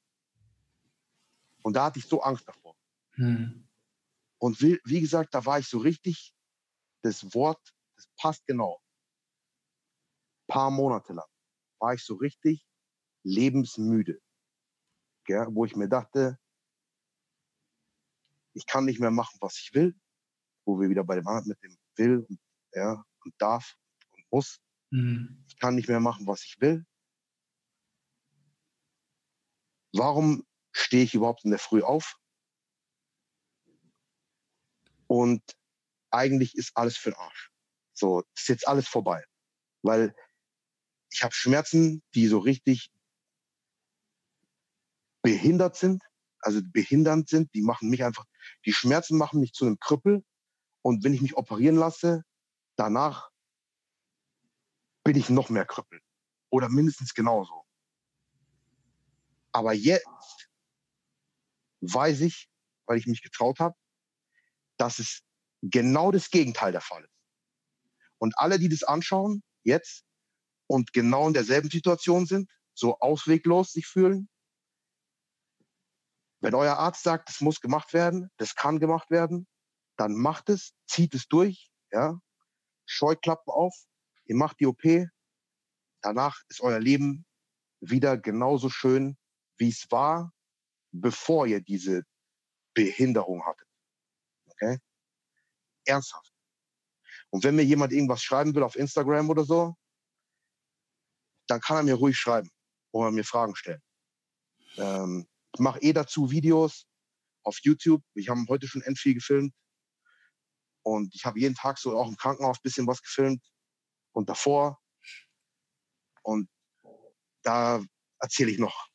Und da hatte ich so Angst davor. Hm. Und wie, wie gesagt, da war ich so richtig, das Wort, das passt genau. Ein paar Monate lang war ich so richtig lebensmüde. Gell? Wo ich mir dachte, ich kann nicht mehr machen, was ich will. Wo wir wieder bei dem anderen mit dem Will und, ja, und darf und muss. Mhm. Ich kann nicht mehr machen, was ich will. Warum stehe ich überhaupt in der Früh auf? Und eigentlich ist alles für den Arsch. So, ist jetzt alles vorbei. Weil ich habe Schmerzen, die so richtig behindert sind, also behindernd sind, die machen mich einfach, die Schmerzen machen mich zu einem Krüppel. Und wenn ich mich operieren lasse, danach bin ich noch mehr Krüppel. Oder mindestens genauso. Aber jetzt weiß ich, weil ich mich getraut habe, dass es genau das Gegenteil der Fall ist. Und alle, die das anschauen jetzt und genau in derselben Situation sind, so ausweglos sich fühlen, wenn euer Arzt sagt, das muss gemacht werden, das kann gemacht werden, dann macht es, zieht es durch, ja, Scheuklappen auf, ihr macht die O P, danach ist euer Leben wieder genauso schön, wie es war, bevor ihr diese Behinderung hattet. Okay? Ernsthaft. Und wenn mir jemand irgendwas schreiben will auf Instagram oder so, dann kann er mir ruhig schreiben oder mir Fragen stellen. Ähm, ich mache eh dazu Videos auf YouTube. Ich habe heute schon endlich viel gefilmt. Und ich habe jeden Tag so auch im Krankenhaus ein bisschen was gefilmt und davor. Und da erzähle ich noch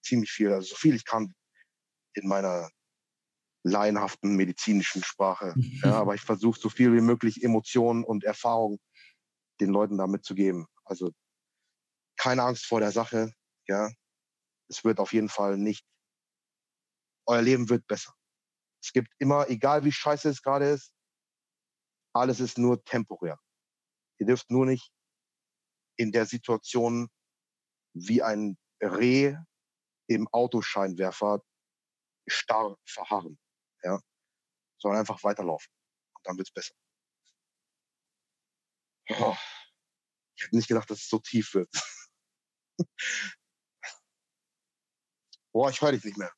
ziemlich viel, also so viel ich kann in meiner laienhaften medizinischen Sprache. Ja, aber ich versuche so viel wie möglich Emotionen und Erfahrungen den Leuten da mitzugeben. Also keine Angst vor der Sache. Ja, es wird auf jeden Fall nicht, euer Leben wird besser. Es gibt immer, egal wie scheiße es gerade ist, alles ist nur temporär. Ihr dürft nur nicht in der Situation wie ein Reh im Autoscheinwerfer starr verharren. Ja, sondern einfach weiterlaufen. Und dann wird's besser. Oh, ich hätte nicht gedacht, dass es so tief wird. Boah, ich höre dich nicht mehr.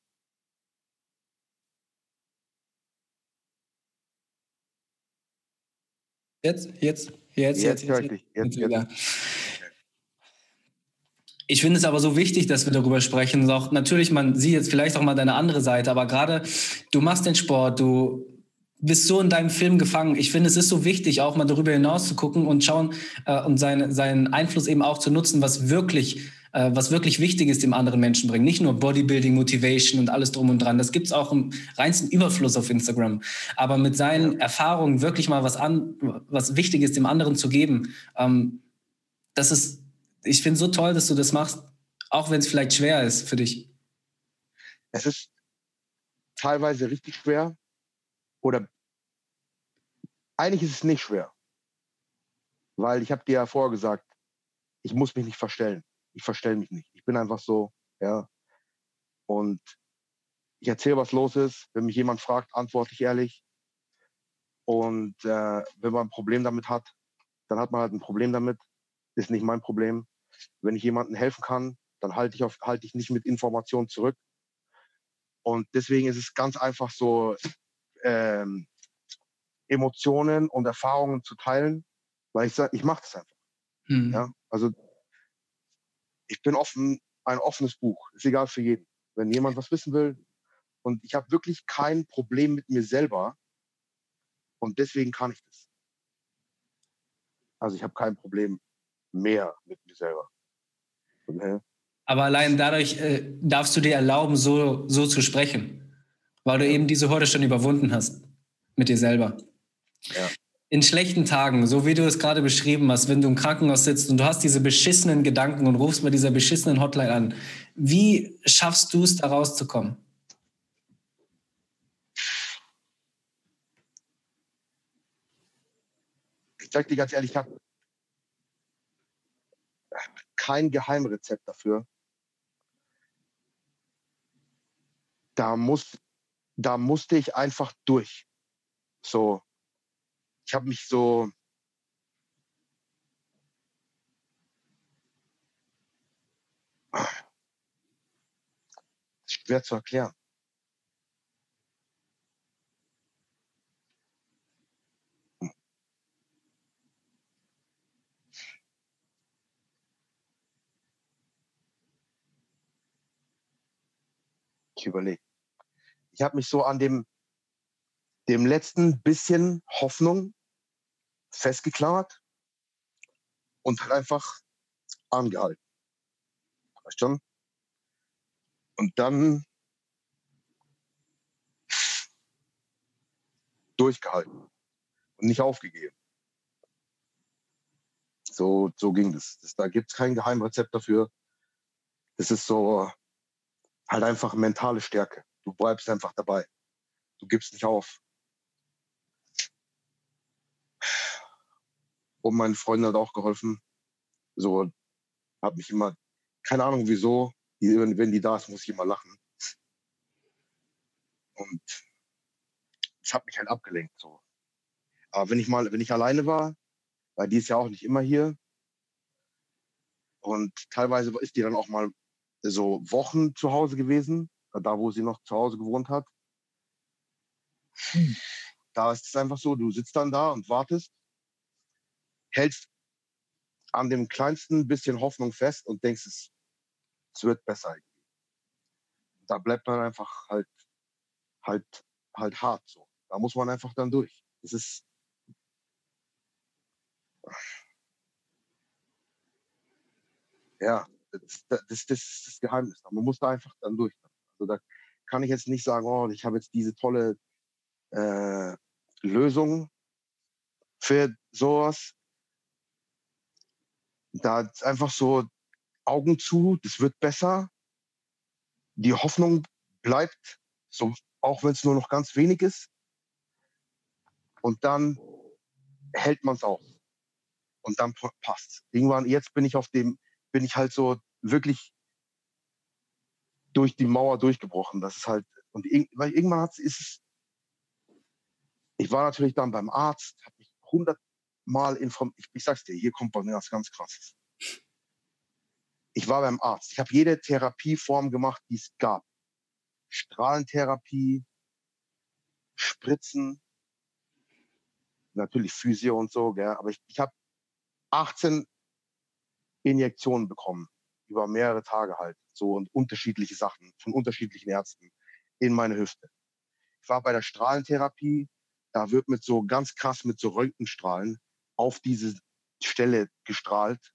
Jetzt, jetzt, jetzt, jetzt, jetzt, jetzt, jetzt, jetzt, jetzt. Ich finde es aber so wichtig, dass wir darüber sprechen. Auch natürlich, man sieht jetzt vielleicht auch mal deine andere Seite, aber gerade du machst den Sport, du bist so in deinem Film gefangen. Ich finde, es ist so wichtig, auch mal darüber hinaus zu gucken und schauen äh, und seinen seinen Einfluss eben auch zu nutzen, was wirklich äh, was wirklich wichtig ist, dem anderen Menschen bringen. Nicht nur Bodybuilding, Motivation und alles drum und dran. Das gibt's auch im reinsten Überfluss auf Instagram. Aber mit seinen Erfahrungen wirklich mal was an was Wichtiges dem anderen zu geben, ähm, das ist ich finde es so toll, dass du das machst, auch wenn es vielleicht schwer ist für dich. Es ist teilweise richtig schwer oder eigentlich ist es nicht schwer, weil ich habe dir ja vorher gesagt, ich muss mich nicht verstellen. Ich verstelle mich nicht. Ich bin einfach so, ja. Und ich erzähle, was los ist. Wenn mich jemand fragt, antworte ich ehrlich. Und äh, wenn man ein Problem damit hat, dann hat man halt ein Problem damit. Ist nicht mein Problem. Wenn ich jemandem helfen kann, dann halte ich, auf, halte ich nicht mit Informationen zurück. Und deswegen ist es ganz einfach so, ähm, Emotionen und Erfahrungen zu teilen, weil ich sage, ich mache das einfach. Mhm. Ja? Also ich bin offen, ein offenes Buch. Ist egal für jeden. Wenn jemand was wissen will. Und ich habe wirklich kein Problem mit mir selber. Und deswegen kann ich das. Also ich habe kein Problem mehr mit mir selber. Und, äh, Aber allein dadurch äh, darfst du dir erlauben, so, so zu sprechen. Weil du eben diese Hürde schon überwunden hast. Mit dir selber. Ja. In schlechten Tagen, so wie du es gerade beschrieben hast, wenn du im Krankenhaus sitzt und du hast diese beschissenen Gedanken und rufst bei dieser beschissenen Hotline an, wie schaffst du es, da rauszukommen? Ich sage dir ganz ehrlich, ich habe kein Geheimrezept dafür. Da, muss, da musste ich einfach durch. So, ich habe mich so, schwer zu erklären. Ich überlege. Ich habe mich so an dem, dem letzten bisschen Hoffnung festgeklammert und hat einfach angehalten. Weißt schon? Und dann durchgehalten und nicht aufgegeben. So, so ging das. das da gibt es kein Geheimrezept dafür. Es ist so halt einfach mentale Stärke. Du bleibst einfach dabei. Du gibst nicht auf. Und meine Freundin hat auch geholfen. So, habe mich immer, keine Ahnung wieso, die, wenn die da ist, muss ich immer lachen. Und das hat mich halt abgelenkt. So. Aber wenn ich mal, wenn ich alleine war, weil die ist ja auch nicht immer hier. Und teilweise ist die dann auch mal so Wochen zu Hause gewesen, da wo sie noch zu Hause gewohnt hat. Da ist es einfach so, du sitzt dann da und wartest. Hältst an dem kleinsten bisschen Hoffnung fest und denkst, es, es wird besser. Da bleibt man einfach halt, halt, halt hart so. Da muss man einfach dann durch. Es ist. Ja, das, das, das ist das Geheimnis. Man muss da einfach dann durch. Also da kann ich jetzt nicht sagen, oh, ich habe jetzt diese tolle äh, Lösung für sowas. Da ist einfach so Augen zu, das wird besser. Die Hoffnung bleibt, so, auch wenn es nur noch ganz wenig ist. Und dann hält man es aus. Und dann passt es. Irgendwann, jetzt bin ich auf dem, bin ich halt so wirklich durch die Mauer durchgebrochen. Das ist halt, und weil irgendwann hat's, ist es. Ich war natürlich dann beim Arzt, habe mich hundert Mal informiert. Ich, ich sag's dir, hier kommt bei mir was ganz Krasses. Ich war beim Arzt. Ich habe jede Therapieform gemacht, die es gab. Strahlentherapie, Spritzen, natürlich Physio und so. Gell? Aber ich, ich habe achtzehn Injektionen bekommen, über mehrere Tage halt. So, und unterschiedliche Sachen von unterschiedlichen Ärzten in meine Hüfte. Ich war bei der Strahlentherapie. Da wird mit so ganz krass mit so Röntgenstrahlen auf diese Stelle gestrahlt,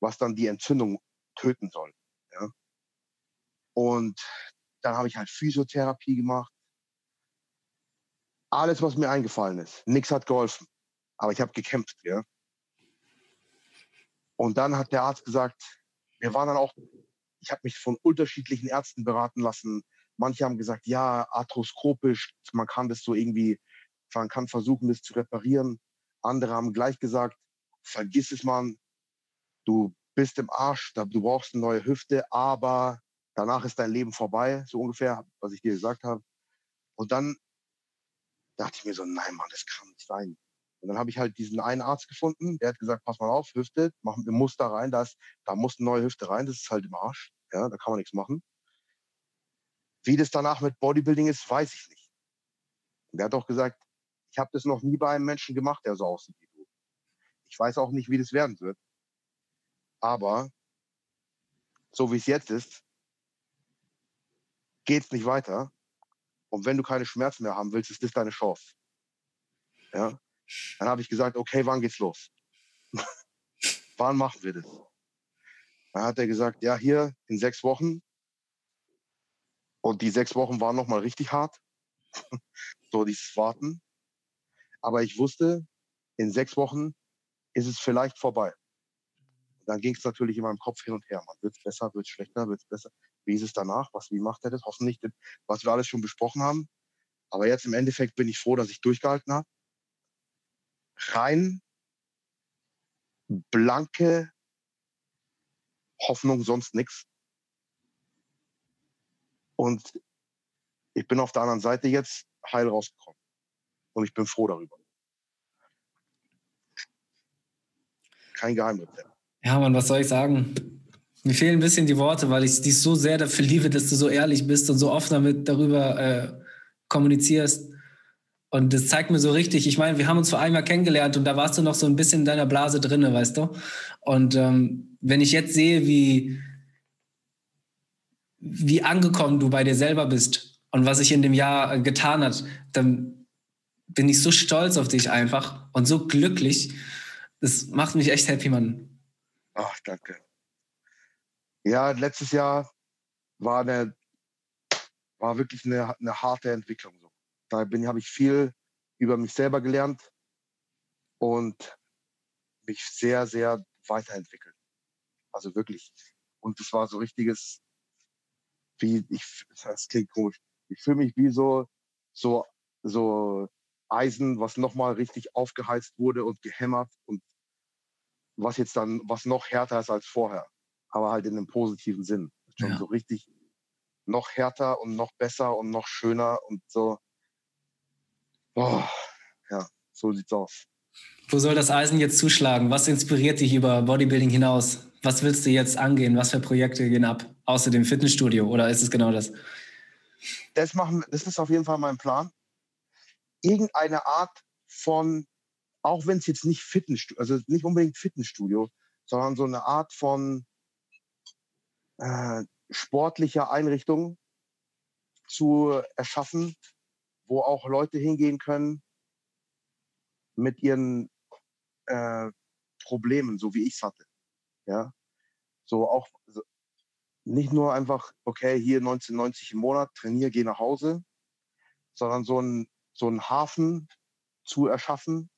was dann die Entzündung töten soll. Ja? Und dann habe ich halt Physiotherapie gemacht. Alles, was mir eingefallen ist. Nichts hat geholfen. Aber ich habe gekämpft. Ja? Und dann hat der Arzt gesagt, wir waren dann auch, ich habe mich von unterschiedlichen Ärzten beraten lassen. Manche haben gesagt, ja, arthroskopisch, man kann das so irgendwie, man kann versuchen, das zu reparieren. Andere haben gleich gesagt, vergiss es, Mann, du bist im Arsch, du brauchst eine neue Hüfte, aber danach ist dein Leben vorbei, so ungefähr, was ich dir gesagt habe. Und dann dachte ich mir so, nein, Mann, das kann nicht sein. Und dann habe ich halt diesen einen Arzt gefunden, der hat gesagt, pass mal auf, Hüfte, mach ein Muster rein, das, da muss eine neue Hüfte rein, das ist halt im Arsch, ja, da kann man nichts machen. Wie das danach mit Bodybuilding ist, weiß ich nicht. Und der hat auch gesagt, ich habe das noch nie bei einem Menschen gemacht, der so aussieht wie du. Ich weiß auch nicht, wie das werden wird. Aber so wie es jetzt ist, geht es nicht weiter. Und wenn du keine Schmerzen mehr haben willst, ist das deine Chance. Ja? Dann habe ich gesagt, okay, wann geht's los? Wann machen wir das? Dann hat er gesagt, ja, hier in sechs Wochen. Und die sechs Wochen waren nochmal richtig hart. So dieses Warten. Aber ich wusste, in sechs Wochen ist es vielleicht vorbei. Und dann ging es natürlich in meinem Kopf hin und her. Man wird es besser, wird es schlechter, wird es besser. Wie ist es danach? Was, wie macht er das? Hoffentlich, was wir alles schon besprochen haben. Aber jetzt im Endeffekt bin ich froh, dass ich durchgehalten habe. Rein blanke Hoffnung, sonst nichts. Und ich bin auf der anderen Seite jetzt heil rausgekommen. Und ich bin froh darüber. Kein Geheimrezept. Ja, Mann, was soll ich sagen? Mir fehlen ein bisschen die Worte, weil ich dich so sehr dafür liebe, dass du so ehrlich bist und so oft damit darüber äh, kommunizierst. Und das zeigt mir so richtig, ich meine, wir haben uns vor einem Jahr kennengelernt und da warst du noch so ein bisschen in deiner Blase drinne, weißt du? Und ähm, wenn ich jetzt sehe, wie, wie angekommen du bei dir selber bist und was sich in dem Jahr getan hat, dann bin ich so stolz auf dich einfach und so glücklich. Das macht mich echt happy, Mann. Ach, danke. Ja, letztes Jahr war, eine, war wirklich eine, eine harte Entwicklung. Da habe ich viel über mich selber gelernt und mich sehr, sehr weiterentwickelt. Also wirklich. Und das war so richtiges, wie ich, das klingt komisch. Ich fühle mich wie so, so, so Eisen, was nochmal richtig aufgeheizt wurde und gehämmert und was jetzt dann, was noch härter ist als vorher. Aber halt in einem positiven Sinn. Schon ja. So richtig noch härter und noch besser und noch schöner und so. Oh, ja, so sieht's aus. Wo soll das Eisen jetzt zuschlagen? Was inspiriert dich über Bodybuilding hinaus? Was willst du jetzt angehen? Was für Projekte gehen ab? Außer dem Fitnessstudio? Oder ist es genau das? Das machen, das ist auf jeden Fall mein Plan. Irgendeine Art von, auch wenn es jetzt nicht Fitnessstudio, also nicht unbedingt Fitnessstudio, sondern so eine Art von äh, sportlicher Einrichtung zu erschaffen, wo auch Leute hingehen können mit ihren äh, Problemen, so wie ich es hatte. Ja? So auch so, nicht nur einfach, okay, hier neunzehn neunzig im Monat, trainier, geh nach Hause, sondern so einen so einen Hafen zu erschaffen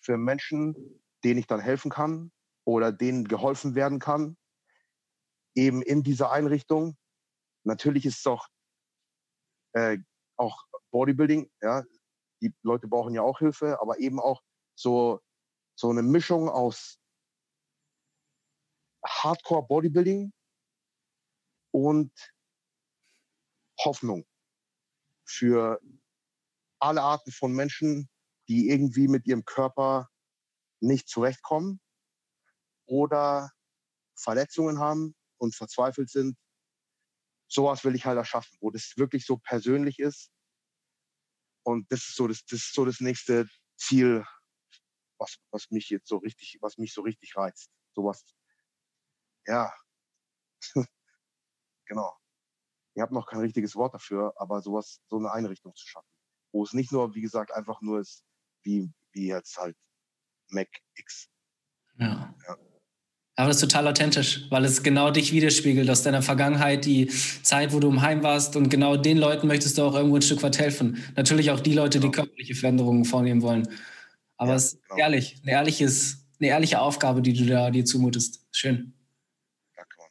für Menschen, denen ich dann helfen kann oder denen geholfen werden kann, eben in dieser Einrichtung. Natürlich ist es auch, äh, auch Bodybuilding, ja, die Leute brauchen ja auch Hilfe, aber eben auch so, so eine Mischung aus Hardcore Bodybuilding und Hoffnung für alle Arten von Menschen, die irgendwie mit ihrem Körper nicht zurechtkommen oder Verletzungen haben und verzweifelt sind. Sowas will ich halt erschaffen, wo das wirklich so persönlich ist. Und das ist so das, das ist so das nächste Ziel, was, was mich jetzt so richtig, was mich so richtig reizt. Sowas. Ja. Genau. Ich habe noch kein richtiges Wort dafür, aber sowas, so eine Einrichtung zu schaffen. Wo es nicht nur, wie gesagt, einfach nur ist, wie, wie jetzt halt Mac X. Ja. Ja. Aber das ist total authentisch, weil es genau dich widerspiegelt aus deiner Vergangenheit, die Zeit, wo du im Heim warst, und genau den Leuten möchtest du auch irgendwo ein Stück weit helfen. Natürlich auch die Leute, die genau. körperliche Veränderungen vornehmen wollen. Aber ja, es ist genau. ehrlich, eine, ehrliches, eine ehrliche Aufgabe, die du da dir zumutest. Schön. Danke, Mann.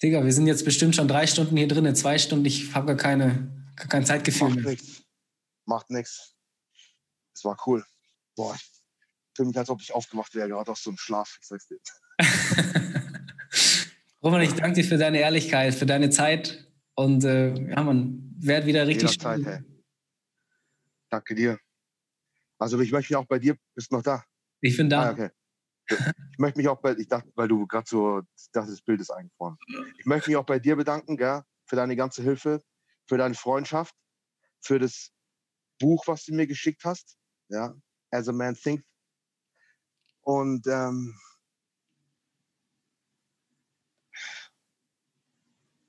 Digga, wir sind jetzt bestimmt schon drei Stunden hier drin, zwei Stunden, ich habe gar keine, gar kein Zeitgefühl. Macht nichts. Macht nichts. Es war cool. Boah, ich fühle mich, als ob ich aufgewacht wäre, gerade aus so einem Schlaf. Ich sag's dir. Roman, ich danke dir für deine Ehrlichkeit, für deine Zeit und äh, ja, man wird wieder richtig Zeit, hey. Danke dir. Also ich möchte mich auch bei dir, bist du noch da? Ich bin da. Ah, okay. Ich möchte mich auch bei, ich dachte, weil du gerade so, das Bild ist eingefroren. Ich möchte mich auch bei dir bedanken, gell, für deine ganze Hilfe, für deine Freundschaft, für das Buch, was du mir geschickt hast, ja, As a Man Thinks. Und ähm,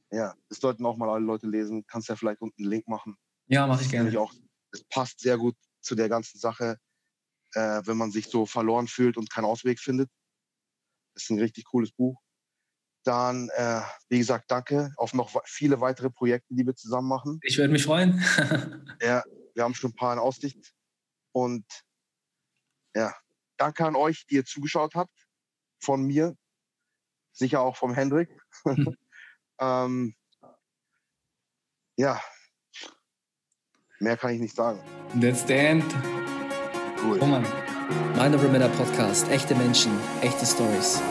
ja, das sollten auch mal alle Leute lesen. Kannst ja vielleicht unten einen Link machen. Ja, mache ich gerne. Das, auch, das passt sehr gut zu der ganzen Sache, äh, wenn man sich so verloren fühlt und keinen Ausweg findet. Das ist ein richtig cooles Buch. Dann, äh, wie gesagt, danke auf noch viele weitere Projekte, die wir zusammen machen. Ich würde mich freuen. Ja, wir haben schon ein paar in Aussicht. Und ja, danke an euch, die ihr zugeschaut habt. Von mir, sicher auch vom Hendrik. Hm. ähm, ja, mehr kann ich nicht sagen. That's the end. Cool. Roman, Mind Over Matter Podcast. Echte Menschen, echte Stories.